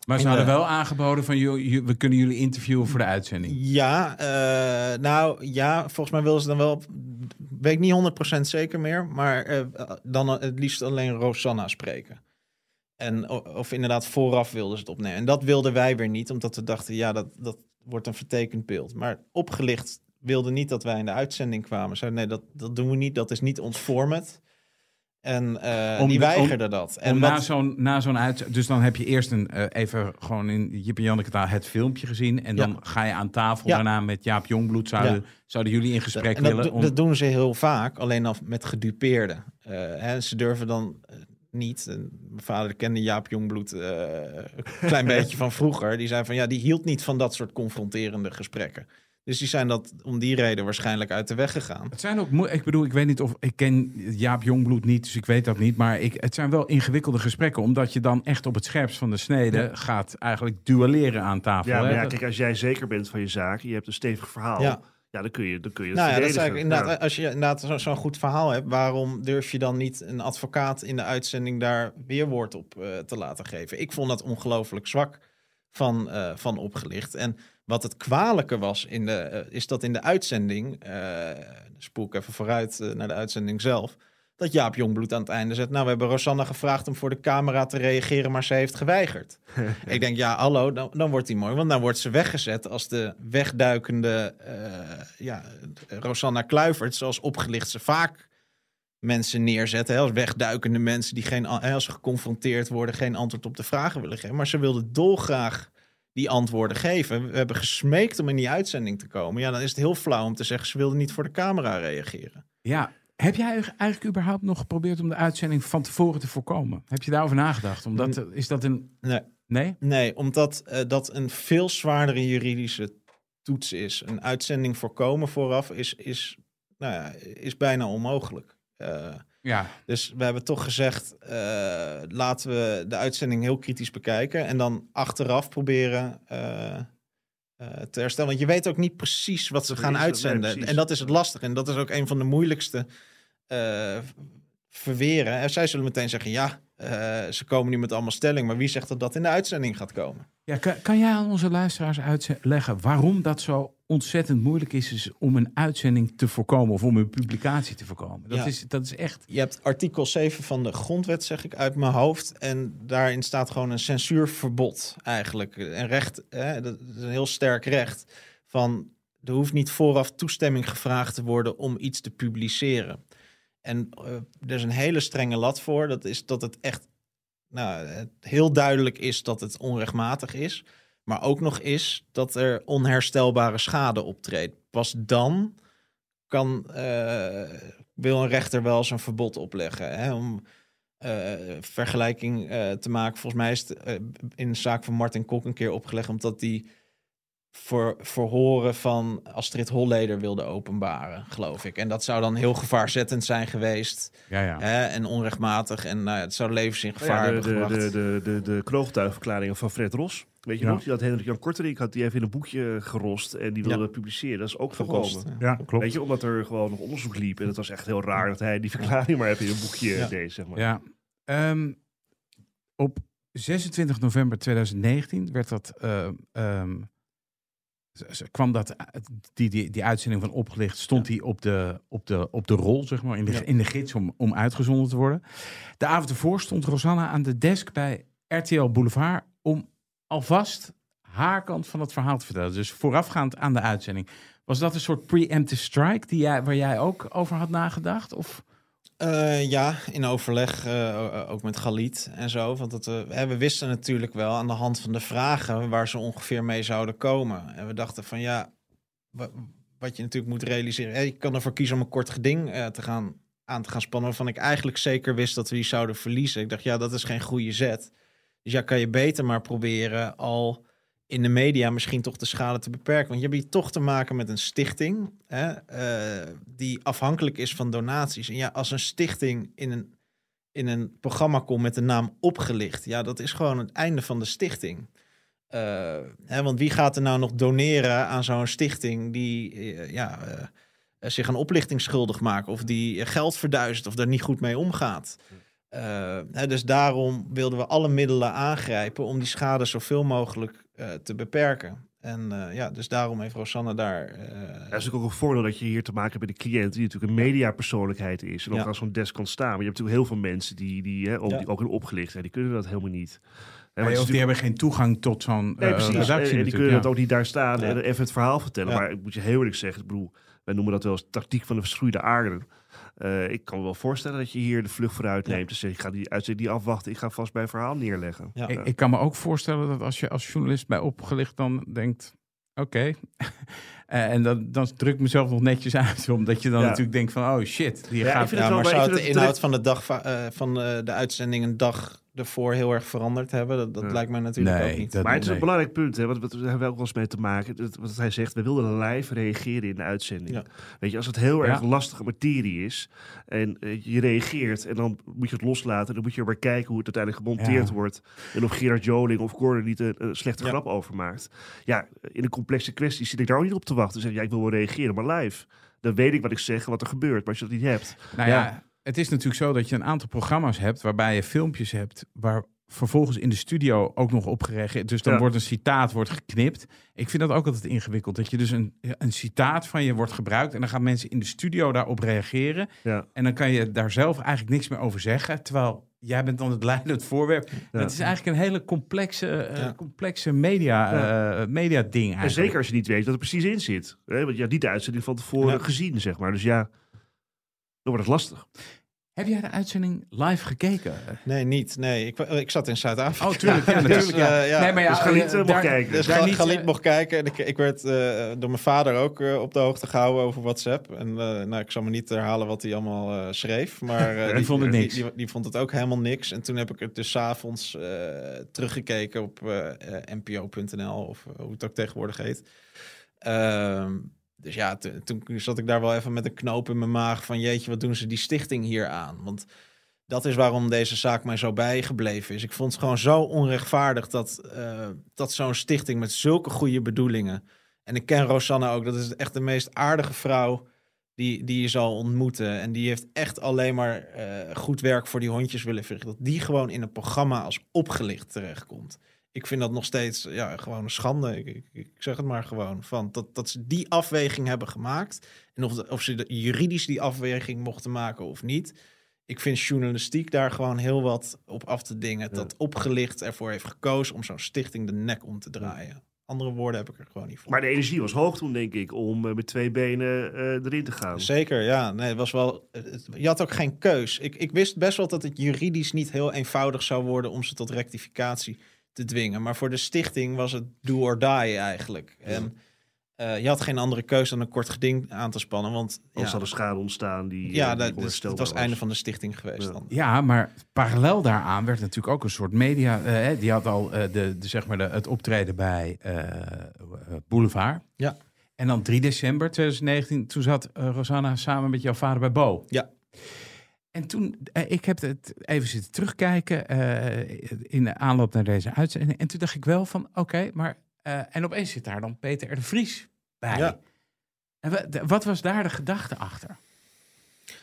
Maar ze en, hadden uh, wel aangeboden van... Joh, joh, we kunnen jullie interviewen voor de uitzending. Ja, uh, nou ja, volgens mij wilden ze dan wel... weet ik niet honderd procent zeker meer... maar uh, dan uh, het liefst alleen Rosanna spreken. En of, of inderdaad vooraf wilden ze het opnemen. En dat wilden wij weer niet, omdat we dachten... ja, dat, dat wordt een vertekend beeld. Maar Opgelicht wilde niet dat wij in de uitzending kwamen. Zeiden, nee, dat, dat doen we niet, dat is niet ons format... En uh, om, die weigerde om, dat. En na, wat... zo'n, na zo'n uit... Dus dan heb je eerst een, uh, even gewoon in Jip en Janneke taal het filmpje gezien. En ja. dan ga je aan tafel ja. daarna met Jaap Jongbloed. Zouden, ja. zouden jullie in gesprek dat, willen? Dat, om... dat doen ze heel vaak, alleen af met gedupeerden. Uh, hè, ze durven dan uh, niet. Uh, mijn vader kende Jaap Jongbloed uh, een klein beetje van vroeger. Die zei van ja, die hield niet van dat soort confronterende gesprekken. Dus die zijn dat om die reden waarschijnlijk uit de weg gegaan. Het zijn ook, mo- ik bedoel, ik weet niet of... Ik ken Jaap Jongbloed niet, dus ik weet dat niet. Maar ik, het zijn wel ingewikkelde gesprekken. Omdat je dan echt op het scherpst van de snede ja. gaat eigenlijk duelleren aan tafel. Ja, maar ja, kijk, als jij zeker bent van je zaak, je hebt een stevig verhaal... Ja. Ja, dan kun je, dan kun je het nou ja, dat is eigenlijk ja. Als je inderdaad zo, zo'n goed verhaal hebt... waarom durf je dan niet een advocaat in de uitzending daar weerwoord op uh, te laten geven? Ik vond dat ongelooflijk zwak van, uh, van Opgelicht. En... Wat het kwalijke was, in de, uh, is dat in de uitzending... Uh, spoel ik even vooruit uh, naar de uitzending zelf... dat Jaap Jongbloed aan het einde zegt... nou, we hebben Rosanna gevraagd om voor de camera te reageren... maar ze heeft geweigerd. Ik denk, ja, hallo, dan, dan wordt die mooi. Want dan wordt ze weggezet als de wegduikende uh, ja, Rosanna Kluivert... zoals opgelicht ze vaak mensen neerzetten. Hè, als wegduikende mensen die geen, als ze geconfronteerd worden... geen antwoord op de vragen willen geven. Maar ze wilde dolgraag die antwoorden geven. We hebben gesmeekt om in die uitzending te komen. Ja, dan is het heel flauw om te zeggen... ze wilde niet voor de camera reageren. Ja. Heb jij eigenlijk überhaupt nog geprobeerd om de uitzending van tevoren te voorkomen? Heb je daarover nagedacht? Omdat, is dat een... Nee. Nee, nee omdat uh, dat een veel zwaardere juridische toets is. Een uitzending voorkomen vooraf is, is, nou ja, is bijna onmogelijk. Uh, ja. Dus we hebben toch gezegd, uh, laten we de uitzending heel kritisch bekijken... en dan achteraf proberen... Uh, te herstellen. Want je weet ook niet precies wat ze gaan nee, uitzenden. Nee, en dat is het lastige. En dat is ook een van de moeilijkste uh, verweren. En zij zullen meteen zeggen, ja, uh, ze komen nu met allemaal stelling. Maar wie zegt dat dat in de uitzending gaat komen? Ja, kan, kan jij aan onze luisteraars uitleggen waarom dat zo ontzettend moeilijk is, is om een uitzending te voorkomen of om een publicatie te voorkomen? Dat, ja. is, dat is echt... Je hebt artikel zeven van de grondwet, zeg ik uit mijn hoofd. En daarin staat gewoon een censuurverbod eigenlijk. Een recht, hè, dat is een heel sterk recht. Van, er hoeft niet vooraf toestemming gevraagd te worden om iets te publiceren. En uh, er is een hele strenge lat voor. Dat is dat het echt nou, het heel duidelijk is dat het onrechtmatig is. Maar ook nog is dat er onherstelbare schade optreedt. Pas dan kan, uh, wil een rechter wel zijn verbod opleggen. Hè? Om uh, vergelijking uh, te maken. Volgens mij is het uh, in de zaak van Martin Kok een keer opgelegd... omdat die voor, verhoren van Astrid Holleder wilde openbaren, geloof ik. En dat zou dan heel gevaarzettend zijn geweest. Ja, ja. Hè? En onrechtmatig. En nou ja, het zou levens in gevaar hebben gebracht. Ja, de, de, de, de, de kroogtuigverklaringen van Fred Ros... Weet je ja. nog, die had Hendrik Jan Korterink, had die even in een boekje gerost en die wilde ja. publiceren. Dat is ook voorkomen. Ja, klopt. Weet je, omdat er gewoon nog onderzoek liep en het was echt heel raar dat hij die verklaring maar even in een boekje ja. deed, zeg maar. Ja. Um, op zesentwintig november tweeduizend negentien werd dat, uh, um, kwam dat, die, die, die uitzending van Opgelicht, stond hij ja. op, de, op, de, op de rol, zeg maar, in de, ja. in de gids om, om uitgezonden te worden. De avond ervoor stond Rosanna aan de desk bij R T L Boulevard om alvast haar kant van het verhaal te vertellen. Dus voorafgaand aan de uitzending. Was dat een soort preemptive strike die jij, waar jij ook over had nagedacht? Of? Uh, ja, in overleg uh, ook met Galit en zo. Want dat, uh, we wisten natuurlijk wel aan de hand van de vragen waar ze ongeveer mee zouden komen. En we dachten van ja, wat je natuurlijk moet realiseren. Hè, je kan ervoor kiezen om een kort geding uh, te gaan, aan te gaan spannen. Waarvan ik eigenlijk zeker wist dat we die zouden verliezen. Ik dacht ja, dat is geen goede zet. Dus ja, kan je beter maar proberen al in de media misschien toch de schade te beperken. Want je hebt hier toch te maken met een stichting hè, uh, die afhankelijk is van donaties. En ja, als een stichting in een, in een programma komt met de naam Opgelicht... ja, dat is gewoon het einde van de stichting. Uh, hè, want wie gaat er nou nog doneren aan zo'n stichting die uh, ja, uh, zich aan oplichting schuldig maakt... of die geld verduistert of daar niet goed mee omgaat... Uh, hè, dus daarom wilden we alle middelen aangrijpen om die schade zoveel mogelijk uh, te beperken. En uh, ja, dus daarom heeft Rosanna daar... Uh... Ja, dat is ook een voordeel dat je hier te maken hebt met een cliënt die natuurlijk een mediapersoonlijkheid is. En ook ja. aan zo'n desk kan staan. Maar je hebt natuurlijk heel veel mensen die, die, hè, ook, ja. die ook in opgelicht zijn. Die kunnen dat helemaal niet. Ja, maar die hebben geen toegang tot zo'n nee, uh, redactie. En, en die natuurlijk, kunnen ja. dat ook niet daar staan ja. en even het verhaal vertellen. Ja. Maar ik moet je heel eerlijk zeggen, ik bedoel, wij noemen dat wel eens tactiek van de verschroeide aarde. Uh, ik kan me wel voorstellen dat je hier de vlucht vooruit neemt. Ja. Dus ik ga die uitzending niet afwachten. Ik ga vast bij een verhaal neerleggen. Ja. Ik, ik kan me ook voorstellen dat als je als journalist bij Opgelicht dan denkt... Oké. Okay. uh, en dan, dan druk ik mezelf nog netjes uit. Omdat je dan ja. natuurlijk denkt van... Oh shit. Hier ja, gaat... ja, maar wel, zou het de inhoud direct... van, de, dag, uh, van de, de uitzending een dag ervoor heel erg veranderd hebben? Dat, dat ja. lijkt mij natuurlijk nee, ook niet. Maar het is nee. een belangrijk punt. Hè, want we hebben wel eens mee te maken. Dat, wat hij zegt, we wilden live reageren in de uitzending. Ja. Weet je, als het heel ja. erg lastige materie is... en uh, je reageert en dan moet je het loslaten... dan moet je maar kijken hoe het uiteindelijk gemonteerd ja. wordt... en of Gerard Joling of Gordon niet een, een slechte ja. grap over maakt. Ja, in een complexe kwestie zit ik daar ook niet op te wachten. Zeg, ja, ik wil wel reageren, maar live. Dan weet ik wat ik zeg en wat er gebeurt. Maar als je dat niet hebt... Nou ja. ja. Het is natuurlijk zo dat je een aantal programma's hebt... waarbij je filmpjes hebt waar vervolgens in de studio ook nog opgereageerd. Dus dan ja. wordt een citaat wordt geknipt. Ik vind dat ook altijd ingewikkeld. Dat je dus een, een citaat van je wordt gebruikt. En dan gaan mensen in de studio daarop reageren. Ja. En dan kan je daar zelf eigenlijk niks meer over zeggen. Terwijl jij bent dan het leidend voorwerp. Ja. Het is eigenlijk een hele complexe, uh, ja. complexe media, ja. uh, media ding eigenlijk. En zeker als je niet weet wat er precies in zit. Hè? Want je had niet de uitzending van tevoren ja. gezien, zeg maar. Dus ja, dan wordt het lastig. Heb jij de uitzending live gekeken? Nee, niet. Nee, ik, ik zat in Zuid-Afrika. Oh, tuurlijk. Ja, natuurlijk. Dus, ja. Uh, ja. Nee, maar ja, dus Galit uh, mocht daar, kijken. Dus daar Galit, Galit uh, mocht kijken. En ik, ik werd uh, door mijn vader ook uh, op de hoogte gehouden over WhatsApp. En uh, nou, ik zal me niet herhalen wat hij allemaal uh, schreef. Maar uh, die, die vond het niks. Die, die, die vond het ook helemaal niks. En toen heb ik het dus 's avonds uh, teruggekeken op uh, uh, n p o punt n l of uh, hoe het ook tegenwoordig heet. Uh, Dus ja, t- toen zat ik daar wel even met een knoop in mijn maag van jeetje, wat doen ze die stichting hier aan? Want dat is waarom deze zaak mij zo bijgebleven is. Ik vond het gewoon zo onrechtvaardig dat, uh, dat zo'n stichting met zulke goede bedoelingen... En ik ken Rosanna ook, dat is echt de meest aardige vrouw die, die je zal ontmoeten. En die heeft echt alleen maar uh, goed werk voor die hondjes willen verrichten. Dat die gewoon in een programma als Opgelicht terechtkomt. Ik vind dat nog steeds ja, gewoon een schande. Ik, ik, ik zeg het maar gewoon. Van dat, dat ze die afweging hebben gemaakt. En of, de, of ze de, juridisch die afweging mochten maken of niet. Ik vind journalistiek daar gewoon heel wat op af te dingen. Ja. Dat Opgelicht ervoor heeft gekozen om zo'n stichting de nek om te draaien. Andere woorden heb ik er gewoon niet voor. Maar de energie was hoog toen, denk ik, om uh, met twee benen uh, erin te gaan. Zeker, ja. Nee, het was wel, het, je had ook geen keus. Ik, ik wist best wel dat het juridisch niet heel eenvoudig zou worden om ze tot rectificatie te dwingen. Maar voor de stichting was het do or die eigenlijk. En uh, je had geen andere keus dan een kort geding aan te spannen. Want als ja, er schade ontstaan die... Ja, die dat, dus, dat was het einde van de stichting geweest. Ja, dan. ja maar parallel daaraan werd natuurlijk ook een soort media... Uh, die had al uh, de, de, zeg maar de, het optreden bij uh, Boulevard. Ja. En dan drie december tweeduizend negentien, toen zat uh, Rosanna samen met jouw vader bij Bo. Ja. En toen, ik heb het even zitten terugkijken uh, in de aanloop naar deze uitzending. En toen dacht ik wel van, oké, okay, maar... Uh, en opeens zit daar dan Peter R. de Vries bij. Ja. En w- wat was daar de gedachte achter?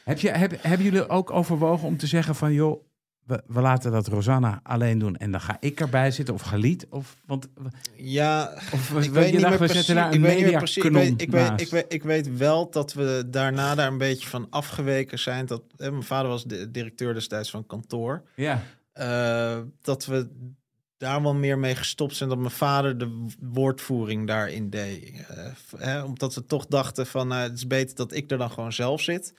Heb je, heb, hebben jullie ook overwogen om te zeggen van... joh, we, we laten dat Rosanna alleen doen en dan ga ik erbij zitten of Galit? Of, want, ja, of, ik weet je niet dacht, we zetten daar een mediakanon naast. Ik weet, ik weet wel dat we daarna daar een beetje van afgeweken zijn. Dat, hè, mijn vader was de directeur destijds van kantoor. Ja. Uh, dat we daar wel meer mee gestopt zijn. Dat mijn vader de woordvoering daarin deed. Uh, hè, omdat we toch dachten van uh, het is beter dat ik er dan gewoon zelf zit.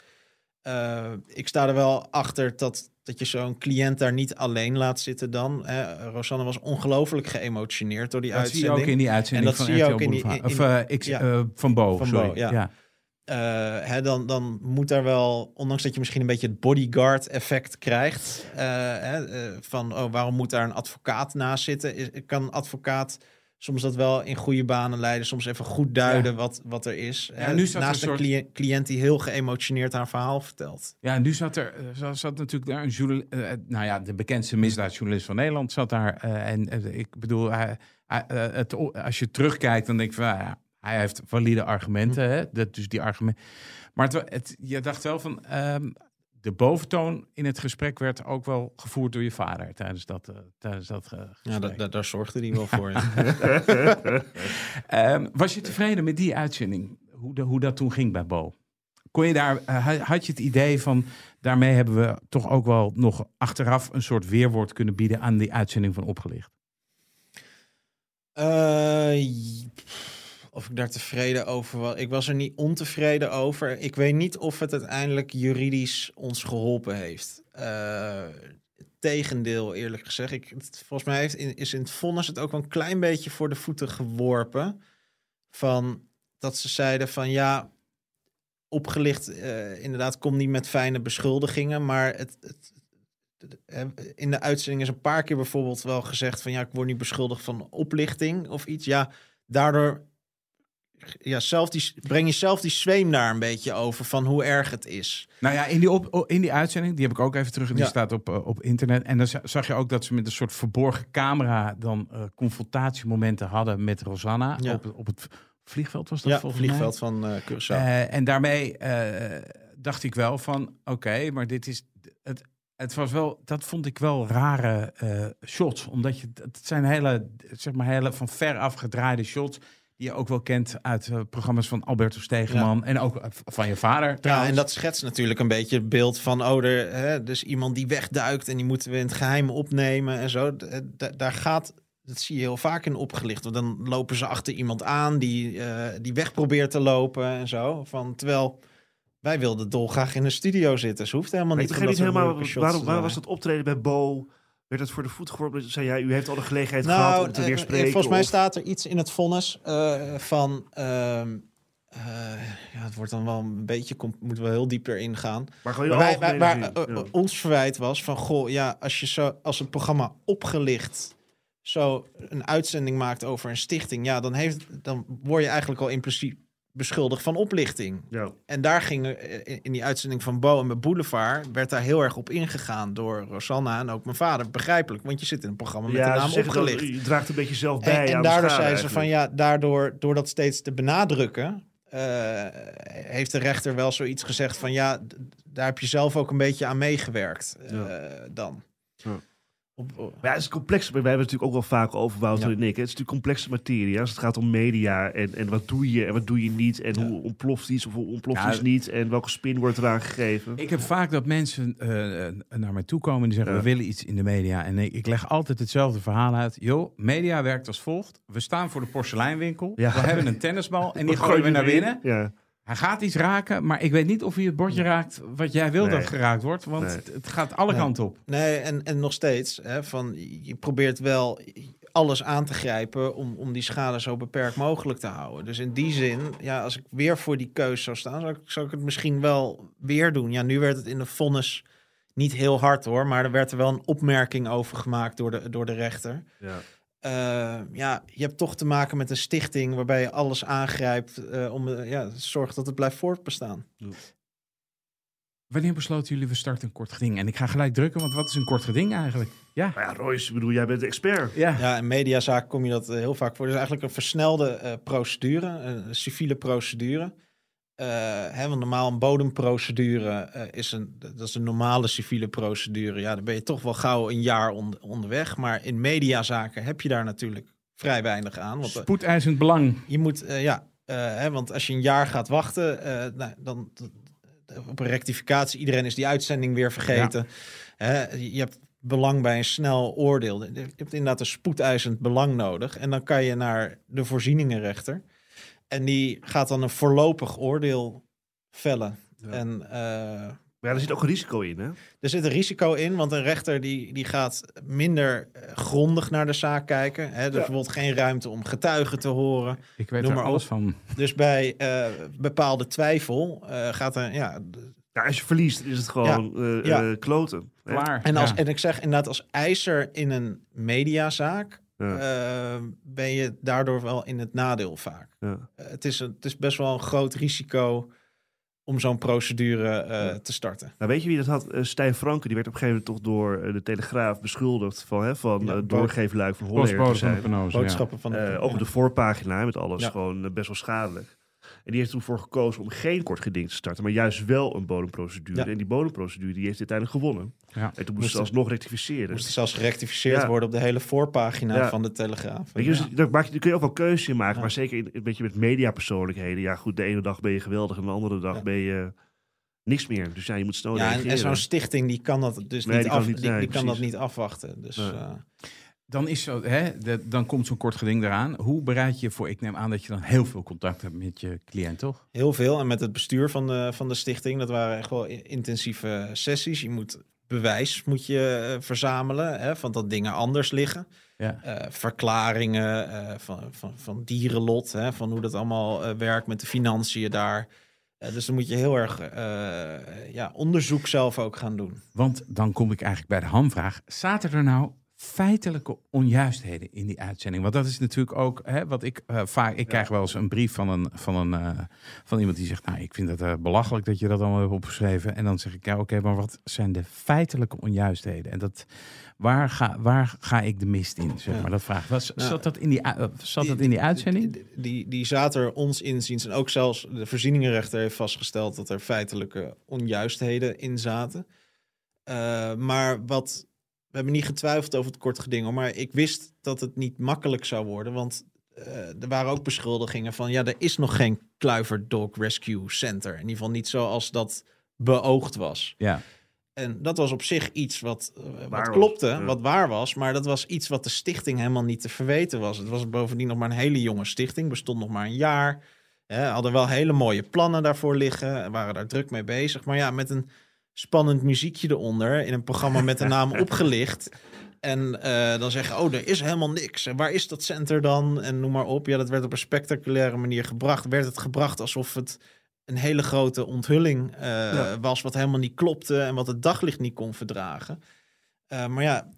Uh, ik sta er wel achter dat, dat je zo'n cliënt daar niet alleen laat zitten dan. Hè? Rosanna was ongelooflijk geëmotioneerd door die dat uitzending. Dat zie je ook in die uitzending en dat van zie je ook in die, in, in, of, uh, X, ja. uh, Van Bo. Van sorry. Bo, ja. ja. Uh, hè, dan, dan moet daar wel, ondanks dat je misschien een beetje het bodyguard effect krijgt. Uh, hè, uh, van oh, waarom moet daar een advocaat naast zitten? Is, kan een advocaat... soms dat wel in goede banen leiden, soms even goed duiden ja. wat, wat er is. Ja, en nu zat Naast een, een soort... clië- cliënt die heel geëmotioneerd haar verhaal vertelt. Ja, en nu zat er zat, zat natuurlijk daar een journalist... Uh, nou ja, de bekendste misdaadjournalist van Nederland zat daar. Uh, en uh, ik bedoel, uh, uh, uh, het, als je terugkijkt, dan denk ik van... Uh, hij heeft valide argumenten, hm. hè? Dat, dus die argumenten. Maar het, het, je dacht wel van... Um, de boventoon in het gesprek werd ook wel gevoerd door je vader tijdens dat, uh, tijdens dat uh, gesprek. Ja, da- da- daar zorgde hij wel voor. um, was je tevreden met die uitzending? Hoe, de, hoe dat toen ging bij Bo? Kon je daar, uh, had je het idee van, daarmee hebben we toch ook wel nog achteraf een soort weerwoord kunnen bieden aan die uitzending van Opgelicht? Uh, Of ik daar tevreden over was. Ik was er niet ontevreden over. Ik weet niet of het uiteindelijk juridisch ons geholpen heeft. Uh, tegendeel, eerlijk gezegd. Ik, het, volgens mij heeft in, is in het vonnis het ook wel een klein beetje voor de voeten geworpen. Van dat ze zeiden van ja, Opgelicht. Uh, inderdaad, kom niet met fijne beschuldigingen. Maar het, het, in de uitzending is een paar keer bijvoorbeeld wel gezegd van ja, ik word niet beschuldigd van oplichting of iets. Ja, daardoor... Ja, zelf die, breng je zelf die zweem daar een beetje over van hoe erg het is. Nou ja, in die, op, in die uitzending, die heb ik ook even terug. Die ja. staat op, uh, op internet. En dan zag je ook dat ze met een soort verborgen camera dan uh, confrontatiemomenten hadden met Rosanna. Ja. Op, op het vliegveld was dat ja, volgens mij. Ja, het vliegveld van uh, Curaçao. Uh, en daarmee uh, dacht ik wel van, oké, okay, maar dit is... het Het was wel, dat vond ik wel rare uh, shots. Omdat je, het zijn hele, zeg maar, hele van ver af gedraaide shots. Die je ook wel kent uit uh, programma's van Alberto Stegeman. Ja. En ook uh, van je vader. Trouwens. Ja, en dat schetst natuurlijk een beetje het beeld van... oh, er, hè, dus iemand die wegduikt en die moeten we in het geheim opnemen en zo. Da- daar gaat... Dat zie je heel vaak in Opgelicht. Want dan lopen ze achter iemand aan die, uh, die weg probeert te lopen en zo. Van, terwijl wij wilden dolgraag in de studio zitten. Ze hoeft helemaal maar niet. Ik niet helemaal, waarom, waarom was dat optreden bij Bo? Werd het voor de voet geworpen? Zei jij, u heeft al de gelegenheid nou, gehad om te weerspreken? Uh, uh, volgens mij of... staat er iets in het vonnis uh, van... Uh, Uh, ja, het wordt dan wel een beetje... Comp- moeten we heel diep erin gaan. Maar gewoon wij, wij, waar uh, uh, ja. ons verwijt was van... Goh, ja, als, je zo, als het programma Opgelicht... zo een uitzending maakt over een stichting... ja, dan, heeft, dan word je eigenlijk al impliciet beschuldigd van oplichting. Ja. En daar ging... In die uitzending van Bo en mijn Boulevard... werd daar heel erg op ingegaan door Rosanna... en ook mijn vader, begrijpelijk. Want je zit in een programma met ja, de naam Opgelicht. Dat, je draagt een beetje zelf bij. En, en daardoor zei ze van... ja, daardoor door dat steeds te benadrukken... Uh, heeft de rechter wel zoiets gezegd van... ja, d- daar heb je zelf ook een beetje aan meegewerkt uh, ja. dan. Ja. Op, op. Ja, het is complex. Wij hebben het natuurlijk ook wel vaak over, Wouter ja. en ik. Hè? Het is natuurlijk complexe materie. Als het gaat om media en, en wat doe je en wat doe je niet... en ja. hoe ontploft iets of hoe ontploft ja, iets niet... en welke spin wordt eraan gegeven. Ik heb vaak dat mensen uh, naar mij toe komen en die zeggen... Ja. we willen iets in de media. En ik, ik leg altijd hetzelfde verhaal uit. Joh, media werkt als volgt. We staan voor de porseleinwinkel. Ja. We hebben een tennisbal en die gooien we naar binnen. Ja. Hij gaat iets raken, maar ik weet niet of hij het bordje raakt... wat jij wil nee. dat geraakt wordt, want nee. het, het gaat alle nee. kanten op. Nee, en, en nog steeds. Hè, van, je probeert wel alles aan te grijpen... Om, om die schade zo beperkt mogelijk te houden. Dus in die zin, ja, als ik weer voor die keus zou staan... zou ik, zou ik het misschien wel weer doen. Ja, nu werd het in de vonnis niet heel hard, hoor. Maar er werd er wel een opmerking over gemaakt door de, door de rechter... Ja. Uh, ja, je hebt toch te maken met een stichting waarbij je alles aangrijpt uh, om uh, ja, zorg dat het blijft voortbestaan. Wanneer besloten jullie we starten een kort geding? En ik ga gelijk drukken, want wat is een kort geding eigenlijk? Ja, ja Royce, ik bedoel, jij bent de expert. Ja, ja in mediazaken kom je dat uh, heel vaak voor. Dus eigenlijk een versnelde uh, procedure, een civiele procedure. Uh, hè, want normaal een bodemprocedure uh, is een, dat is een normale civiele procedure. Ja, dan ben je toch wel gauw een jaar on- onderweg. Maar in mediazaken heb je daar natuurlijk vrij weinig aan. Want, uh, spoedeisend belang. Je moet, uh, ja, uh, hè, want als je een jaar gaat wachten, uh, nou, dan d- d- op een rectificatie, iedereen is die uitzending weer vergeten. Ja. Hè, je hebt belang bij een snel oordeel. Je hebt inderdaad een spoedeisend belang nodig. En dan kan je naar de voorzieningenrechter. En die gaat dan een voorlopig oordeel vellen. Ja. En, uh, maar ja, er zit ook een risico in, hè? Er zit een risico in, want een rechter die, die gaat minder grondig naar de zaak kijken. Hè? Er is ja. bijvoorbeeld geen ruimte om getuigen te horen. Ik weet er alles op. van. Dus bij uh, bepaalde twijfel uh, gaat er... Ja, ja, als je verliest is het gewoon ja, uh, ja. Uh, kloten. Klaar. En, als, ja. en ik zeg inderdaad als eiser in een mediazaak... Ja. Uh, ben je daardoor wel in het nadeel vaak. Ja. Uh, het, is een, het is best wel een groot risico om zo'n procedure uh, ja. te starten. Nou, weet je wie dat had? Uh, Stijn Franke, die werd op een gegeven moment toch door uh, de Telegraaf beschuldigd van, hè, van ja, uh, doorgeefluik van Holleder te zijn. Boodschappen van de uh, Ook op de voorpagina met alles, ja. gewoon uh, best wel schadelijk. En die heeft toen voor gekozen om geen kort geding te starten... maar juist wel een bodemprocedure. Ja. En die bodemprocedure die heeft uiteindelijk gewonnen. Ja. En toen moest ze alsnog rectificeren. Moest het zelfs gerectificeerd ja. worden op de hele voorpagina ja. van de Telegraaf. Weet je, dus ja. daar, maak je, daar kun je ook wel keuze in maken. Ja. Maar zeker in, een beetje met mediapersoonlijkheden. Ja goed, de ene dag ben je geweldig en de andere dag ja. ben je... niks meer. Dus ja, je moet snel ja, reageren. En zo'n stichting die kan dat dus nee, niet, die af, kan niet, die, nee, die kan dat niet afwachten. Dus... Ja. Uh, Dan, is zo, hè, de, dan komt zo'n kort geding eraan. Hoe bereid je voor? Ik neem aan dat je dan heel veel contact hebt met je cliënt, toch? Heel veel. En met het bestuur van de, van de stichting. Dat waren echt wel intensieve sessies. Je moet bewijs moet je verzamelen, hè, van dat dingen anders liggen. Ja. Uh, verklaringen uh, van, van, van dierenlot, hè, van hoe dat allemaal uh, werkt met de financiën daar. Uh, dus dan moet je heel erg uh, ja, onderzoek zelf ook gaan doen. Want dan kom ik eigenlijk bij de hamvraag. Zaten er nou... feitelijke onjuistheden in die uitzending? Want dat is natuurlijk ook, hè, wat ik uh, vaak... Ik ja. krijg wel eens een brief van, een, van, een, uh, van iemand die zegt... nou, ik vind het uh, belachelijk dat je dat allemaal hebt opgeschreven. En dan zeg ik, ja, oké, okay, maar wat zijn de feitelijke onjuistheden? En dat, waar ga, waar ga ik de mist in, zeg maar, ja. dat vraag. Was, nou, zat dat in die, uh, zat die, dat in die uitzending? Die, die, die zat er ons inziens. En ook zelfs de voorzieningenrechter heeft vastgesteld... dat er feitelijke onjuistheden in zaten. Uh, maar wat... We hebben niet getwijfeld over het kort geding, hoor. Maar ik wist dat het niet makkelijk zou worden. Want uh, er waren ook beschuldigingen van... Ja, er is nog geen Kluivert Dog Rescue Center. In ieder geval niet zoals dat beoogd was. Ja. En dat was op zich iets wat, uh, wat waar klopte, was. Ja. Wat waar was. Maar dat was iets wat de stichting helemaal niet te verweten was. Het was bovendien nog maar een hele jonge stichting. Bestond nog maar een jaar. Hè, hadden wel hele mooie plannen daarvoor liggen. Waren daar druk mee bezig. Maar ja, met een... spannend muziekje eronder in een programma met de naam Opgelicht. En uh, dan zeggen, oh, er is helemaal niks. En waar is dat center dan? En noem maar op. Ja, dat werd op een spectaculaire manier gebracht. Werd het gebracht alsof het een hele grote onthulling uh, ja. was... wat helemaal niet klopte en wat het daglicht niet kon verdragen. Uh, maar ja,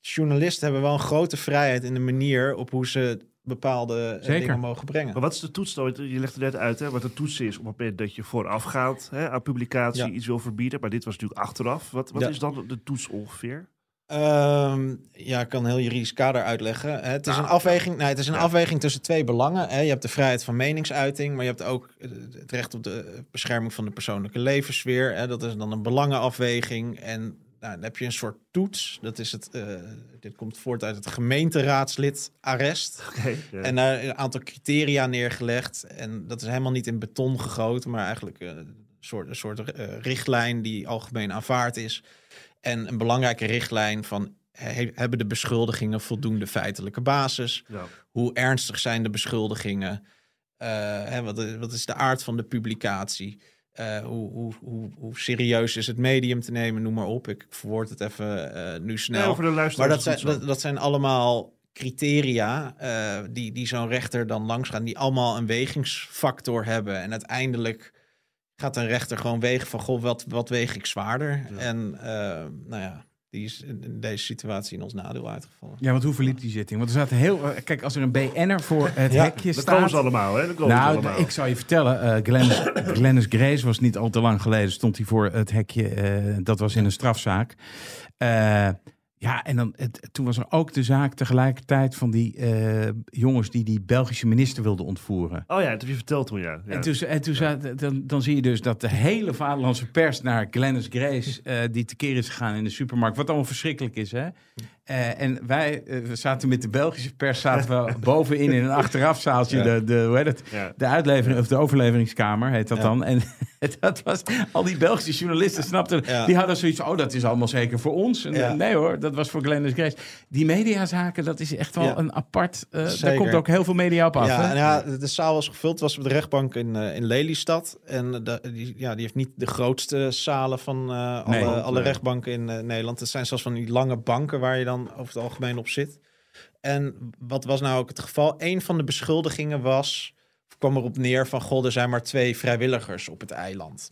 journalisten hebben wel een grote vrijheid... in de manier op hoe ze bepaalde Zeker. dingen mogen brengen. Maar wat is de toets? Je legt er net uit, hè, wat de toets is... op het moment dat je voorafgaand hè, aan publicatie ja. iets wil verbieden. Maar dit was natuurlijk achteraf. Wat, wat ja. is dan de toets ongeveer? Um, ja, ik kan een heel juridisch kader uitleggen. Hè. Het is nou, een, afweging, nee, het is een ja. afweging tussen twee belangen. Hè. Je hebt de vrijheid van meningsuiting... maar je hebt ook het recht op de bescherming van de persoonlijke levenssfeer. Hè. Dat is dan een belangenafweging... en nou, dan heb je een soort toets. Dat is het, uh, dit komt voort uit het gemeenteraadslid-arrest. Okay, yeah. En daar een aantal criteria neergelegd. En dat is helemaal niet in beton gegoten, maar eigenlijk een soort, een soort uh, richtlijn die algemeen aanvaard is. En een belangrijke richtlijn van, he, hebben de beschuldigingen voldoende feitelijke basis? Ja. Hoe ernstig zijn de beschuldigingen? Uh, hè, wat, wat is de aard van de publicatie? Uh, hoe, hoe, hoe, hoe serieus is het medium te nemen, noem maar op. Ik verwoord het even uh, nu snel. Ja, maar dat zijn, dat, dat zijn allemaal criteria uh, die, die zo'n rechter dan langs gaan, die allemaal een wegingsfactor hebben. En uiteindelijk gaat een rechter gewoon wegen van, goh, wat, wat weeg ik zwaarder? Ja. En uh, nou ja, die is in deze situatie in ons nadeel uitgevallen. Ja, want hoe verliep die zitting? Want er zaten heel... Uh, kijk, als er een B N'er voor het ja, hekje staat... Dat komen ze allemaal, hè? Dat komen nou, allemaal. ik zal je vertellen. Uh, Glennis, Glennis Grace was niet al te lang geleden... stond hij voor het hekje. Uh, dat was in een strafzaak. Uh, ja, en dan, het, toen was er ook de zaak tegelijkertijd... van die uh, jongens die die Belgische minister wilden ontvoeren. Oh ja, dat heb je verteld toen, ja. ja. En, toen, en toen ja. Dan, dan zie je dus dat de hele vaderlandse pers... naar Glennis Grace, uh, die tekeer is gegaan in de supermarkt... wat allemaal verschrikkelijk is, hè? Uh, en wij uh, zaten met de Belgische pers... zaten we bovenin in een achterafzaaltje... Ja. De, de, hoe heet het? Ja. de uitlevering of de overleveringskamer heet dat ja. dan. En dat was... al die Belgische journalisten snapten... Ja. die hadden zoiets van, oh, dat is allemaal zeker voor ons. En, ja. Nee hoor, dat was voor Glennis Grace. Die mediazaken, dat is echt wel ja. een apart... Uh, daar komt ook heel veel media op af. Ja, en ja, de zaal was gevuld. Het was op de rechtbank in, uh, in Lelystad. En uh, de, die, ja, die heeft niet de grootste zalen... van uh, alle, nee, alle nee. rechtbanken in uh, Nederland. Het zijn zelfs van die lange banken... waar je dan over het algemeen op zit. En wat was nou ook het geval? Een van de beschuldigingen was... of kwam erop neer van... goh, er zijn maar twee vrijwilligers op het eiland.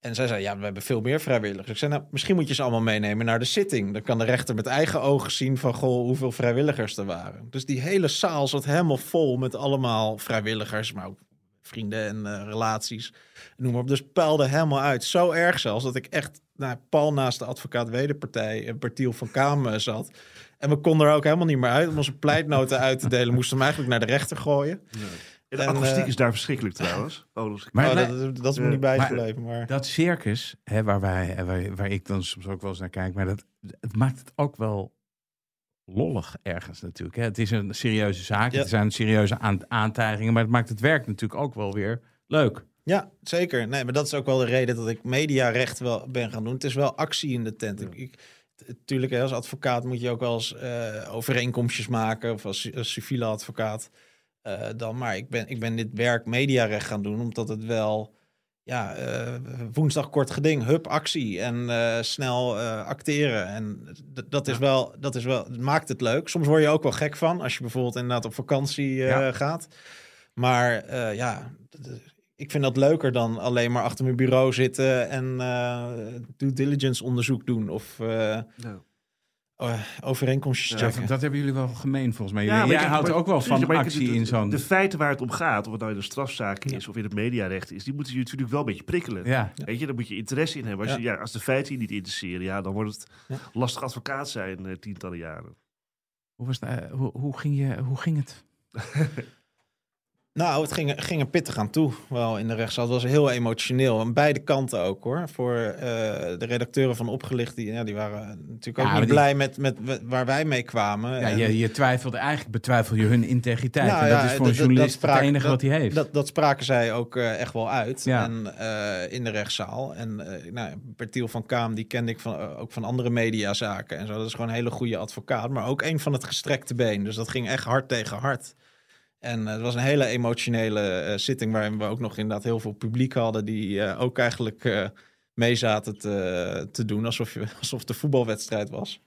En zij zei, ja, we hebben veel meer vrijwilligers. Ik zei, nou, misschien moet je ze allemaal meenemen naar de zitting. Dan kan de rechter met eigen ogen zien van... goh, hoeveel vrijwilligers er waren. Dus die hele zaal zat helemaal vol met allemaal vrijwilligers... maar ook vrienden en uh, relaties, noem maar op. Dus peilde helemaal uit. Zo erg zelfs dat ik echt... Nou, pal naast de advocaat wederpartij, Bertiel van Kamen, zat. En we konden er ook helemaal niet meer uit. Om onze pleitnoten uit te delen, moesten we hem eigenlijk naar de rechter gooien. Nee. En de en, akoestiek uh, is daar verschrikkelijk trouwens. Oh, dat, is... maar, oh, dat, dat is me uh, niet bijgebleven. Maar, maar... Dat circus, hè, waar, wij, waar, waar ik dan soms ook wel eens naar kijk, maar dat het maakt het ook wel lollig ergens natuurlijk. Hè. Het is een serieuze zaak, ja. Er zijn serieuze aan, aantijgingen, maar het maakt het werk natuurlijk ook wel weer leuk. Ja, zeker. Nee, maar dat is ook wel de reden dat ik mediarecht wel ben gaan doen. Het is wel actie in de tent. Ja. Ik, tuurlijk, als advocaat moet je ook wel eens uh, overeenkomstjes maken... of als, als civiele advocaat. Uh, dan, maar ik ben, ik ben dit werk mediarecht gaan doen... omdat het wel... ja, uh, woensdag kort geding, hup, actie en uh, snel uh, acteren. En d- dat, is ja. wel, dat is wel... maakt het leuk. Soms word je ook wel gek van... als je bijvoorbeeld inderdaad op vakantie uh, ja. gaat. Maar uh, ja... D- Ik vind dat leuker dan alleen maar achter mijn bureau zitten en uh, due diligence onderzoek doen of uh, no. uh, overeenkomstjes ja, checken. Dat hebben jullie wel gemeen volgens mij. Ja, jullie, jij ik, houdt maar, ook wel van ja, actie ik, de, de, in zo'n... De feiten waar het om gaat, of het nou in de strafzaak is ja. of in het mediarecht is, die moeten je natuurlijk wel een beetje prikkelen. Ja. Weet je, daar moet je interesse in hebben. Als, ja. Je, ja, als de feiten je niet interesseren, ja, dan wordt het ja. lastig advocaat zijn uh, tientallen jaren. Hoe, was het, uh, hoe, hoe, ging je, hoe ging het? Nou, het ging, ging er pittig aan toe. Wel in de rechtszaal. Het was heel emotioneel. Aan beide kanten ook hoor. Voor uh, de redacteuren van Opgelicht, die, ja, die waren natuurlijk ook ja, niet blij die... met, met, met waar wij mee kwamen. Ja, en... je, je twijfelde, eigenlijk betwijfel je hun integriteit. Nou, en dat ja, is voor d- een journalist d- dat spraak, het enige dat, wat hij heeft. Dat, dat spraken zij ook uh, echt wel uit ja. en, uh, in de rechtszaal. En uh, nou, Bertiel van Kaam, die kende ik van, uh, ook van andere mediazaken. En zo. Dat is gewoon een hele goede advocaat. Maar ook een van het gestrekte been. Dus dat ging echt hard tegen hard. En het was een hele emotionele uh, zitting waarin we ook nog inderdaad heel veel publiek hadden die uh, ook eigenlijk uh, mee zaten te, te doen. Alsof, je, alsof de voetbalwedstrijd was.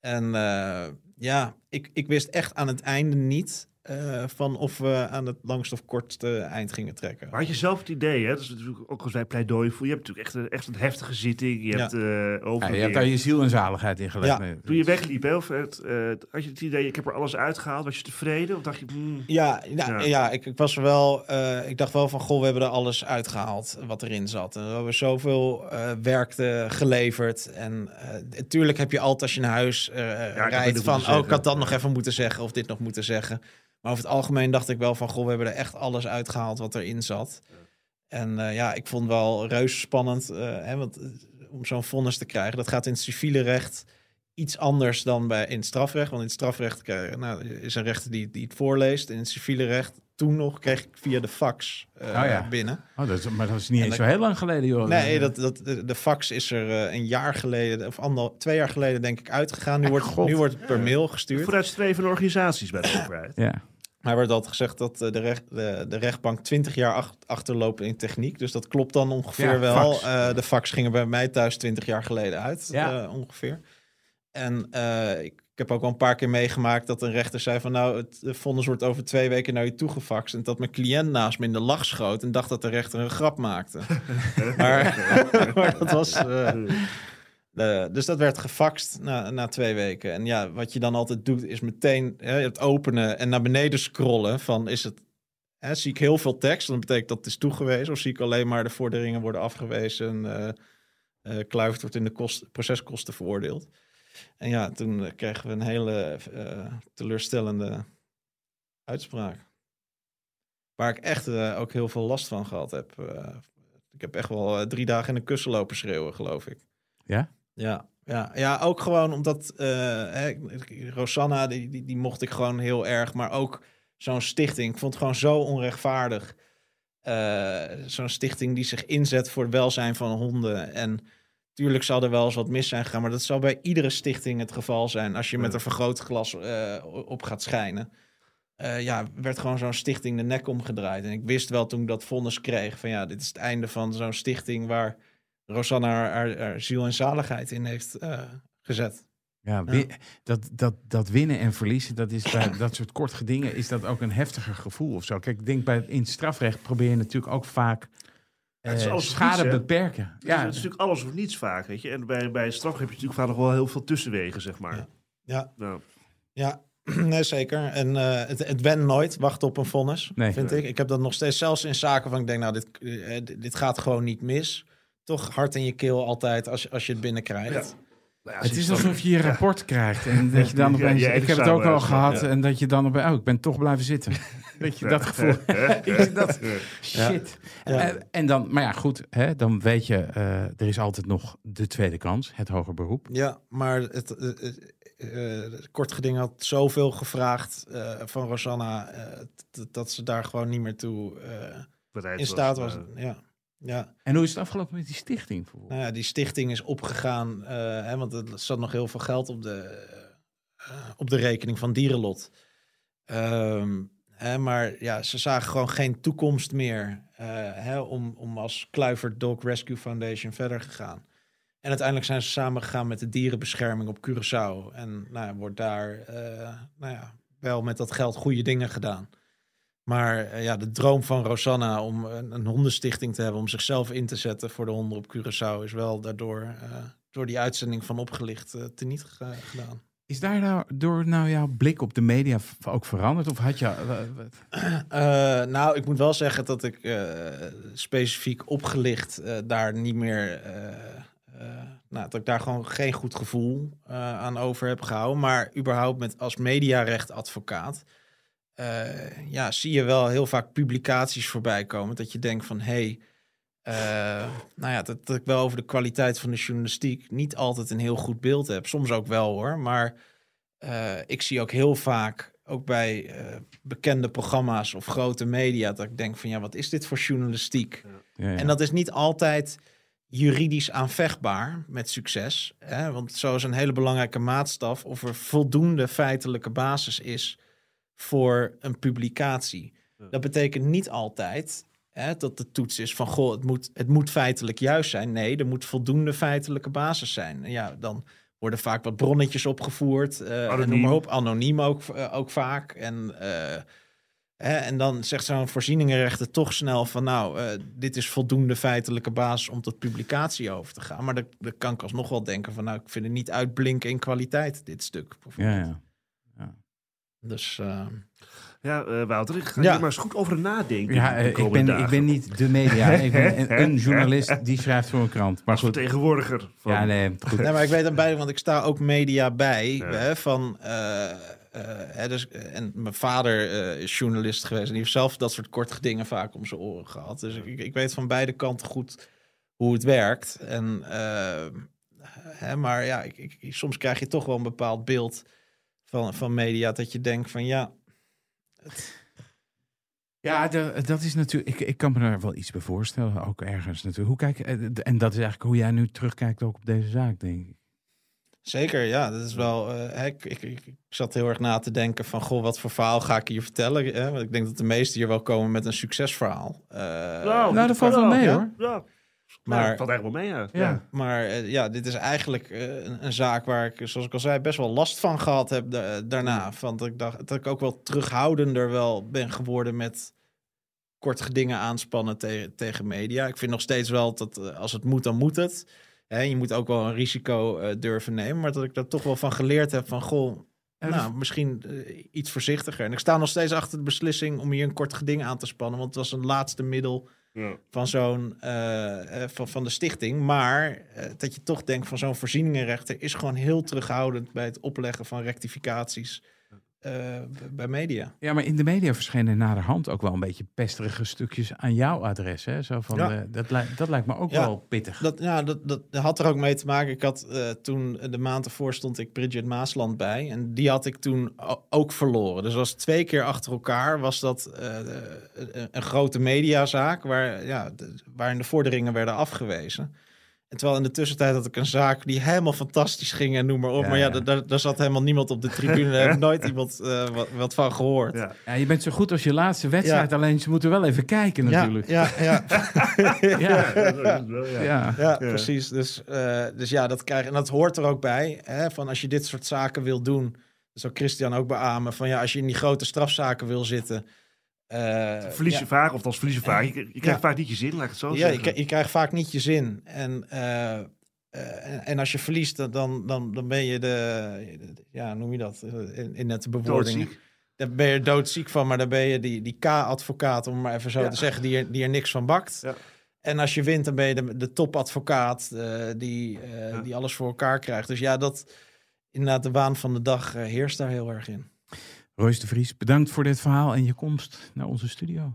En uh, ja, ik, ik wist echt aan het einde niet uh, van of we aan het langst of kortste eind gingen trekken. Maar had je zelf het idee, hè? Dat is natuurlijk ook als wij pleidooi voor. Je hebt natuurlijk echt, echt een heftige zitting. Je, ja. hebt, uh, over... ja, je hebt daar je ziel en zaligheid in gelegd. Ja. Toen je wegliep, hè, of het, uh, had je het idee, ik heb er alles uitgehaald. Was je tevreden? Of dacht je... Mm, ja, nou, ja. ja ik, ik was wel... Uh, ik dacht wel van, goh, we hebben er alles uitgehaald wat erin zat. En we hebben zoveel uh, werk uh, geleverd. En natuurlijk uh, heb je altijd als je naar huis uh, ja, rijdt van... Oh, ik had dat nog even moeten zeggen of dit nog moeten zeggen. Maar over het algemeen dacht ik wel van... Goh, we hebben er echt alles uitgehaald wat erin zat. Ja. En uh, ja, ik vond het wel reuze spannend. Uh, hè, want uh, om zo'n vonnis te krijgen... Dat gaat in het civiele recht iets anders dan bij, in het strafrecht. Want in het strafrecht krijg, nou, is een rechter die, die het voorleest. In het civiele recht... Toen nog kreeg ik via de fax uh, oh ja. binnen. Oh, dat is, maar dat is niet en eens dat, zo heel lang geleden, joh. Nee, dat, dat, de fax is er uh, een jaar geleden, of ander, twee jaar geleden denk ik, uitgegaan. Nu, wordt, nu wordt het per mail gestuurd. Vooruitstrevende organisaties bij de overheid. Ja. Maar er werd altijd gezegd dat de, recht, de, de rechtbank twintig jaar achterloopt in techniek. Dus dat klopt dan ongeveer ja, wel. Fax. Uh, de fax gingen bij mij thuis twintig jaar geleden uit, ja. uh, ongeveer. En uh, ik... Ik heb ook al een paar keer meegemaakt dat een rechter zei van... nou, het vonnis wordt over twee weken naar je toegefaxt... en dat mijn cliënt naast me in de lach schoot... en dacht dat de rechter een grap maakte. maar, maar dat was... Uh, de, dus dat werd gefaxt na, na twee weken. En ja, wat je dan altijd doet is meteen hè, het openen... en naar beneden scrollen van is het... Hè, zie ik heel veel tekst, dan betekent dat het is toegewezen... of zie ik alleen maar de vorderingen worden afgewezen... Uh, uh, Kluivert wordt in de kost, proceskosten veroordeeld... En ja, toen kregen we een hele uh, teleurstellende uitspraak. Waar ik echt uh, ook heel veel last van gehad heb. Uh, ik heb echt wel uh, drie dagen in een kussen lopen schreeuwen, geloof ik. Ja? Ja, ja, ja ook gewoon omdat... Uh, hè, Rosanna, die, die, die mocht ik gewoon heel erg. Maar ook zo'n stichting. Ik vond het gewoon zo onrechtvaardig. Uh, zo'n stichting die zich inzet voor het welzijn van honden en... Tuurlijk zal er wel eens wat mis zijn gegaan, maar dat zal bij iedere stichting het geval zijn. Als je met een vergrootglas uh, op gaat schijnen. Uh, ja, werd gewoon zo'n stichting de nek omgedraaid. En ik wist wel toen ik dat vonnis kreeg van ja, dit is het einde van zo'n stichting waar Rosanna haar, haar, haar ziel en zaligheid in heeft uh, gezet. Ja, ja. Wi- dat, dat, dat winnen en verliezen, dat is bij dat soort kort gedingen, is dat ook een heftiger gevoel of zo. Kijk, ik denk bij in strafrecht probeer je natuurlijk ook vaak... Ja, het is alles schade niets, beperken. Ja. Het, is, het is natuurlijk alles of niets vaak. Weet je? En bij, bij straf heb je natuurlijk vaak nog wel heel veel tussenwegen, zeg maar. Ja, ja. Nou. ja. Nee, zeker. En uh, het, het went nooit wachten op een vonnis, nee. vind nee. ik. Ik heb dat nog steeds, zelfs in zaken van ik denk, nou, dit, uh, dit gaat gewoon niet mis. Toch hard in je keel altijd als, als je het binnenkrijgt. Ja. Nou ja, het is alsof je je rapport ja. krijgt en dat je dan ja, opeens... Ja, ik heb het ook al gehad ja. en dat je dan opeens... Oh, ik ben toch blijven zitten. Weet je, dat gevoel. dat, shit. Ja. Ja. En, en dan, maar ja, goed, hè, dan weet je... Uh, er is altijd nog de tweede kans, het hoger beroep. Ja, maar het uh, uh, kort geding had zoveel gevraagd uh, van Rosanna... Uh, t- dat ze daar gewoon niet meer toe uh, in staat was. was uh, ja. Ja. En hoe is het afgelopen met die stichting? Nou ja, die stichting is opgegaan, uh, hè, want er zat nog heel veel geld op de, uh, op de rekening van Dierenlot. Um, hè, maar ja, ze zagen gewoon geen toekomst meer uh, hè, om, om als Kluivert Dog Rescue Foundation verder te gaan. En uiteindelijk zijn ze samengegaan met de dierenbescherming op Curaçao. En nou, wordt daar uh, nou ja, wel met dat geld goede dingen gedaan. Maar ja, de droom van Rosanna om een, een hondenstichting te hebben... om zichzelf in te zetten voor de honden op Curaçao... is wel daardoor uh, door die uitzending van Opgelicht uh, teniet g- gedaan. Is daardoor nou jouw blik op de media ook veranderd? Of had je... Uh, uh, nou, ik moet wel zeggen dat ik uh, specifiek Opgelicht uh, daar niet meer... Uh, uh, nou, dat ik daar gewoon geen goed gevoel uh, aan over heb gehouden. Maar überhaupt met als mediarechtadvocaat... uh, ja, zie je wel heel vaak publicaties voorbij komen. Dat je denkt van, hé, hey, uh, nou ja, dat, dat ik wel over de kwaliteit van de journalistiek niet altijd een heel goed beeld heb. Soms ook wel hoor, maar uh, ik zie ook heel vaak, ook bij uh, bekende programma's of grote media, dat ik denk van, ja, wat is dit voor journalistiek? Ja, ja. En dat is niet altijd juridisch aanvechtbaar met succes. Hè? Want zo is een hele belangrijke maatstaf of er voldoende feitelijke basis is voor een publicatie. Ja. Dat betekent niet altijd, hè, dat de toets is van, goh, het moet, het moet feitelijk juist zijn. Nee, er moet voldoende feitelijke basis zijn. En ja, dan worden vaak wat bronnetjes opgevoerd. Uh, en noem maar op, anoniem ook, uh, ook vaak. En, uh, hè, en dan zegt zo'n voorzieningenrechter toch snel van, nou, uh, dit is voldoende feitelijke basis om tot publicatie over te gaan. Maar dan, dan kan ik alsnog wel denken van, nou, ik vind het niet uitblinken in kwaliteit, dit stuk. Ja, ja. ja. Dus... Uh... Ja, uh, Wouter, ik ga ja. hier maar eens goed over nadenken. Ja, uh, ik, ben, ik ben niet de media. Ik ben een, een journalist die schrijft voor een krant. Maar goed, vertegenwoordiger. Van... Ja, nee, goed. nee, maar ik weet dan bij, want ik sta ook media bij. Ja. Hè, van, uh, uh, hè, dus, en mijn vader uh, is journalist geweest. En die heeft zelf dat soort korte dingen vaak om zijn oren gehad. Dus ik, ik weet van beide kanten goed hoe het werkt. En, uh, hè, maar ja, ik, ik, soms krijg je toch wel een bepaald beeld van, van media. Dat je denkt van, ja... Ja, de, dat is natuurlijk... Ik, ik kan me daar wel iets bij voorstellen, ook ergens natuurlijk. Hoe kijk, en dat is eigenlijk hoe jij nu terugkijkt ook op deze zaak, denk ik. Zeker, ja. Dat is wel, uh, ik, ik, ik zat heel erg na te denken van, goh, wat voor verhaal ga ik hier vertellen? Hè? Want ik denk dat de meesten hier wel komen met een succesverhaal. Uh, nou, nou, dat valt wel mee, hoor. Ja, ja. Maar, ja, dat valt eigenlijk wel mee, ja. ja. Maar uh, ja, dit is eigenlijk uh, een, een zaak waar ik, zoals ik al zei, best wel last van gehad heb da- daarna. Want ik dacht dat ik ook wel terughoudender wel ben geworden met korte dingen aanspannen te- tegen media. Ik vind nog steeds wel dat uh, als het moet, dan moet het. Hè, je moet ook wel een risico uh, durven nemen. Maar dat ik daar toch wel van geleerd heb van, goh, nou, misschien uh, iets voorzichtiger. En ik sta nog steeds achter de beslissing om hier een kort geding aan te spannen. Want het was een laatste middel... Ja. Van zo'n uh, van, van de stichting. Maar uh, dat je toch denkt van zo'n voorzieningenrechter is gewoon heel terughoudend bij het opleggen van rectificaties uh, b- bij media. Ja, maar in de media verschenen naderhand ook wel een beetje pesterige stukjes aan jouw adres. Hè? Zo van, ja. uh, dat, li- dat lijkt me ook ja, wel pittig. Dat, ja, dat, dat had er ook mee te maken. Ik had uh, toen de maand ervoor stond ik Bridget Maasland bij. En die had ik toen ook verloren. Dus was twee keer achter elkaar was dat uh, een grote mediazaak waar, ja, de, waarin de vorderingen werden afgewezen. En terwijl in de tussentijd had ik een zaak die helemaal fantastisch ging en noem maar op. Ja, maar ja, ja. Daar, daar zat helemaal niemand op de tribune. Daar heb ik nooit iemand uh, wat, wat van gehoord. Ja. Ja, je bent zo goed als je laatste wedstrijd. Ja. Alleen ze moeten wel even kijken natuurlijk. Ja, ja, ja. ja. ja. ja. ja. ja precies. Dus, uh, dus ja, dat krijg, en dat hoort er ook bij. Hè, van als je dit soort zaken wil doen, zou Christian ook beamen. Van ja, als je in die grote strafzaken wil zitten... Uh, verlies je ja. vaak, of als verlies je vaak. Je, je krijgt ja. vaak niet je zin, laat ik het zo ja, zeggen. Ja, je, je krijgt vaak niet je zin. En, uh, uh, en, en als je verliest, dan, dan, dan ben je de... Ja, noem je dat? In, in nette bewoordingen. Doodziek. Daar ben je doodziek van, maar dan ben je die, die K-advocaat, om maar even zo ja. te zeggen, die er, die er niks van bakt. Ja. En als je wint, dan ben je de, de topadvocaat uh, die, uh, ja. die alles voor elkaar krijgt. Dus ja, dat inderdaad de waan van de dag uh, heerst daar heel erg in. Royce de Vries, bedankt voor dit verhaal en je komst naar onze studio.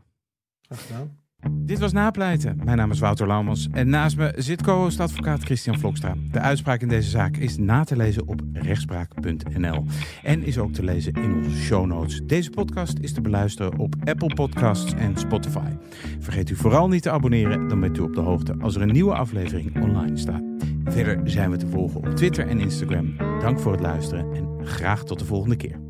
Graag gedaan. Dit was Napleiten. Mijn naam is Wouter Laumans en naast me zit co-host advocaat Christian Vlokstra. De uitspraak in deze zaak is na te lezen op rechtspraak punt n l en is ook te lezen in onze show notes. Deze podcast is te beluisteren op Apple Podcasts en Spotify. Vergeet u vooral niet te abonneren, dan bent u op de hoogte als er een nieuwe aflevering online staat. Verder zijn we te volgen op Twitter en Instagram. Dank voor het luisteren en graag tot de volgende keer.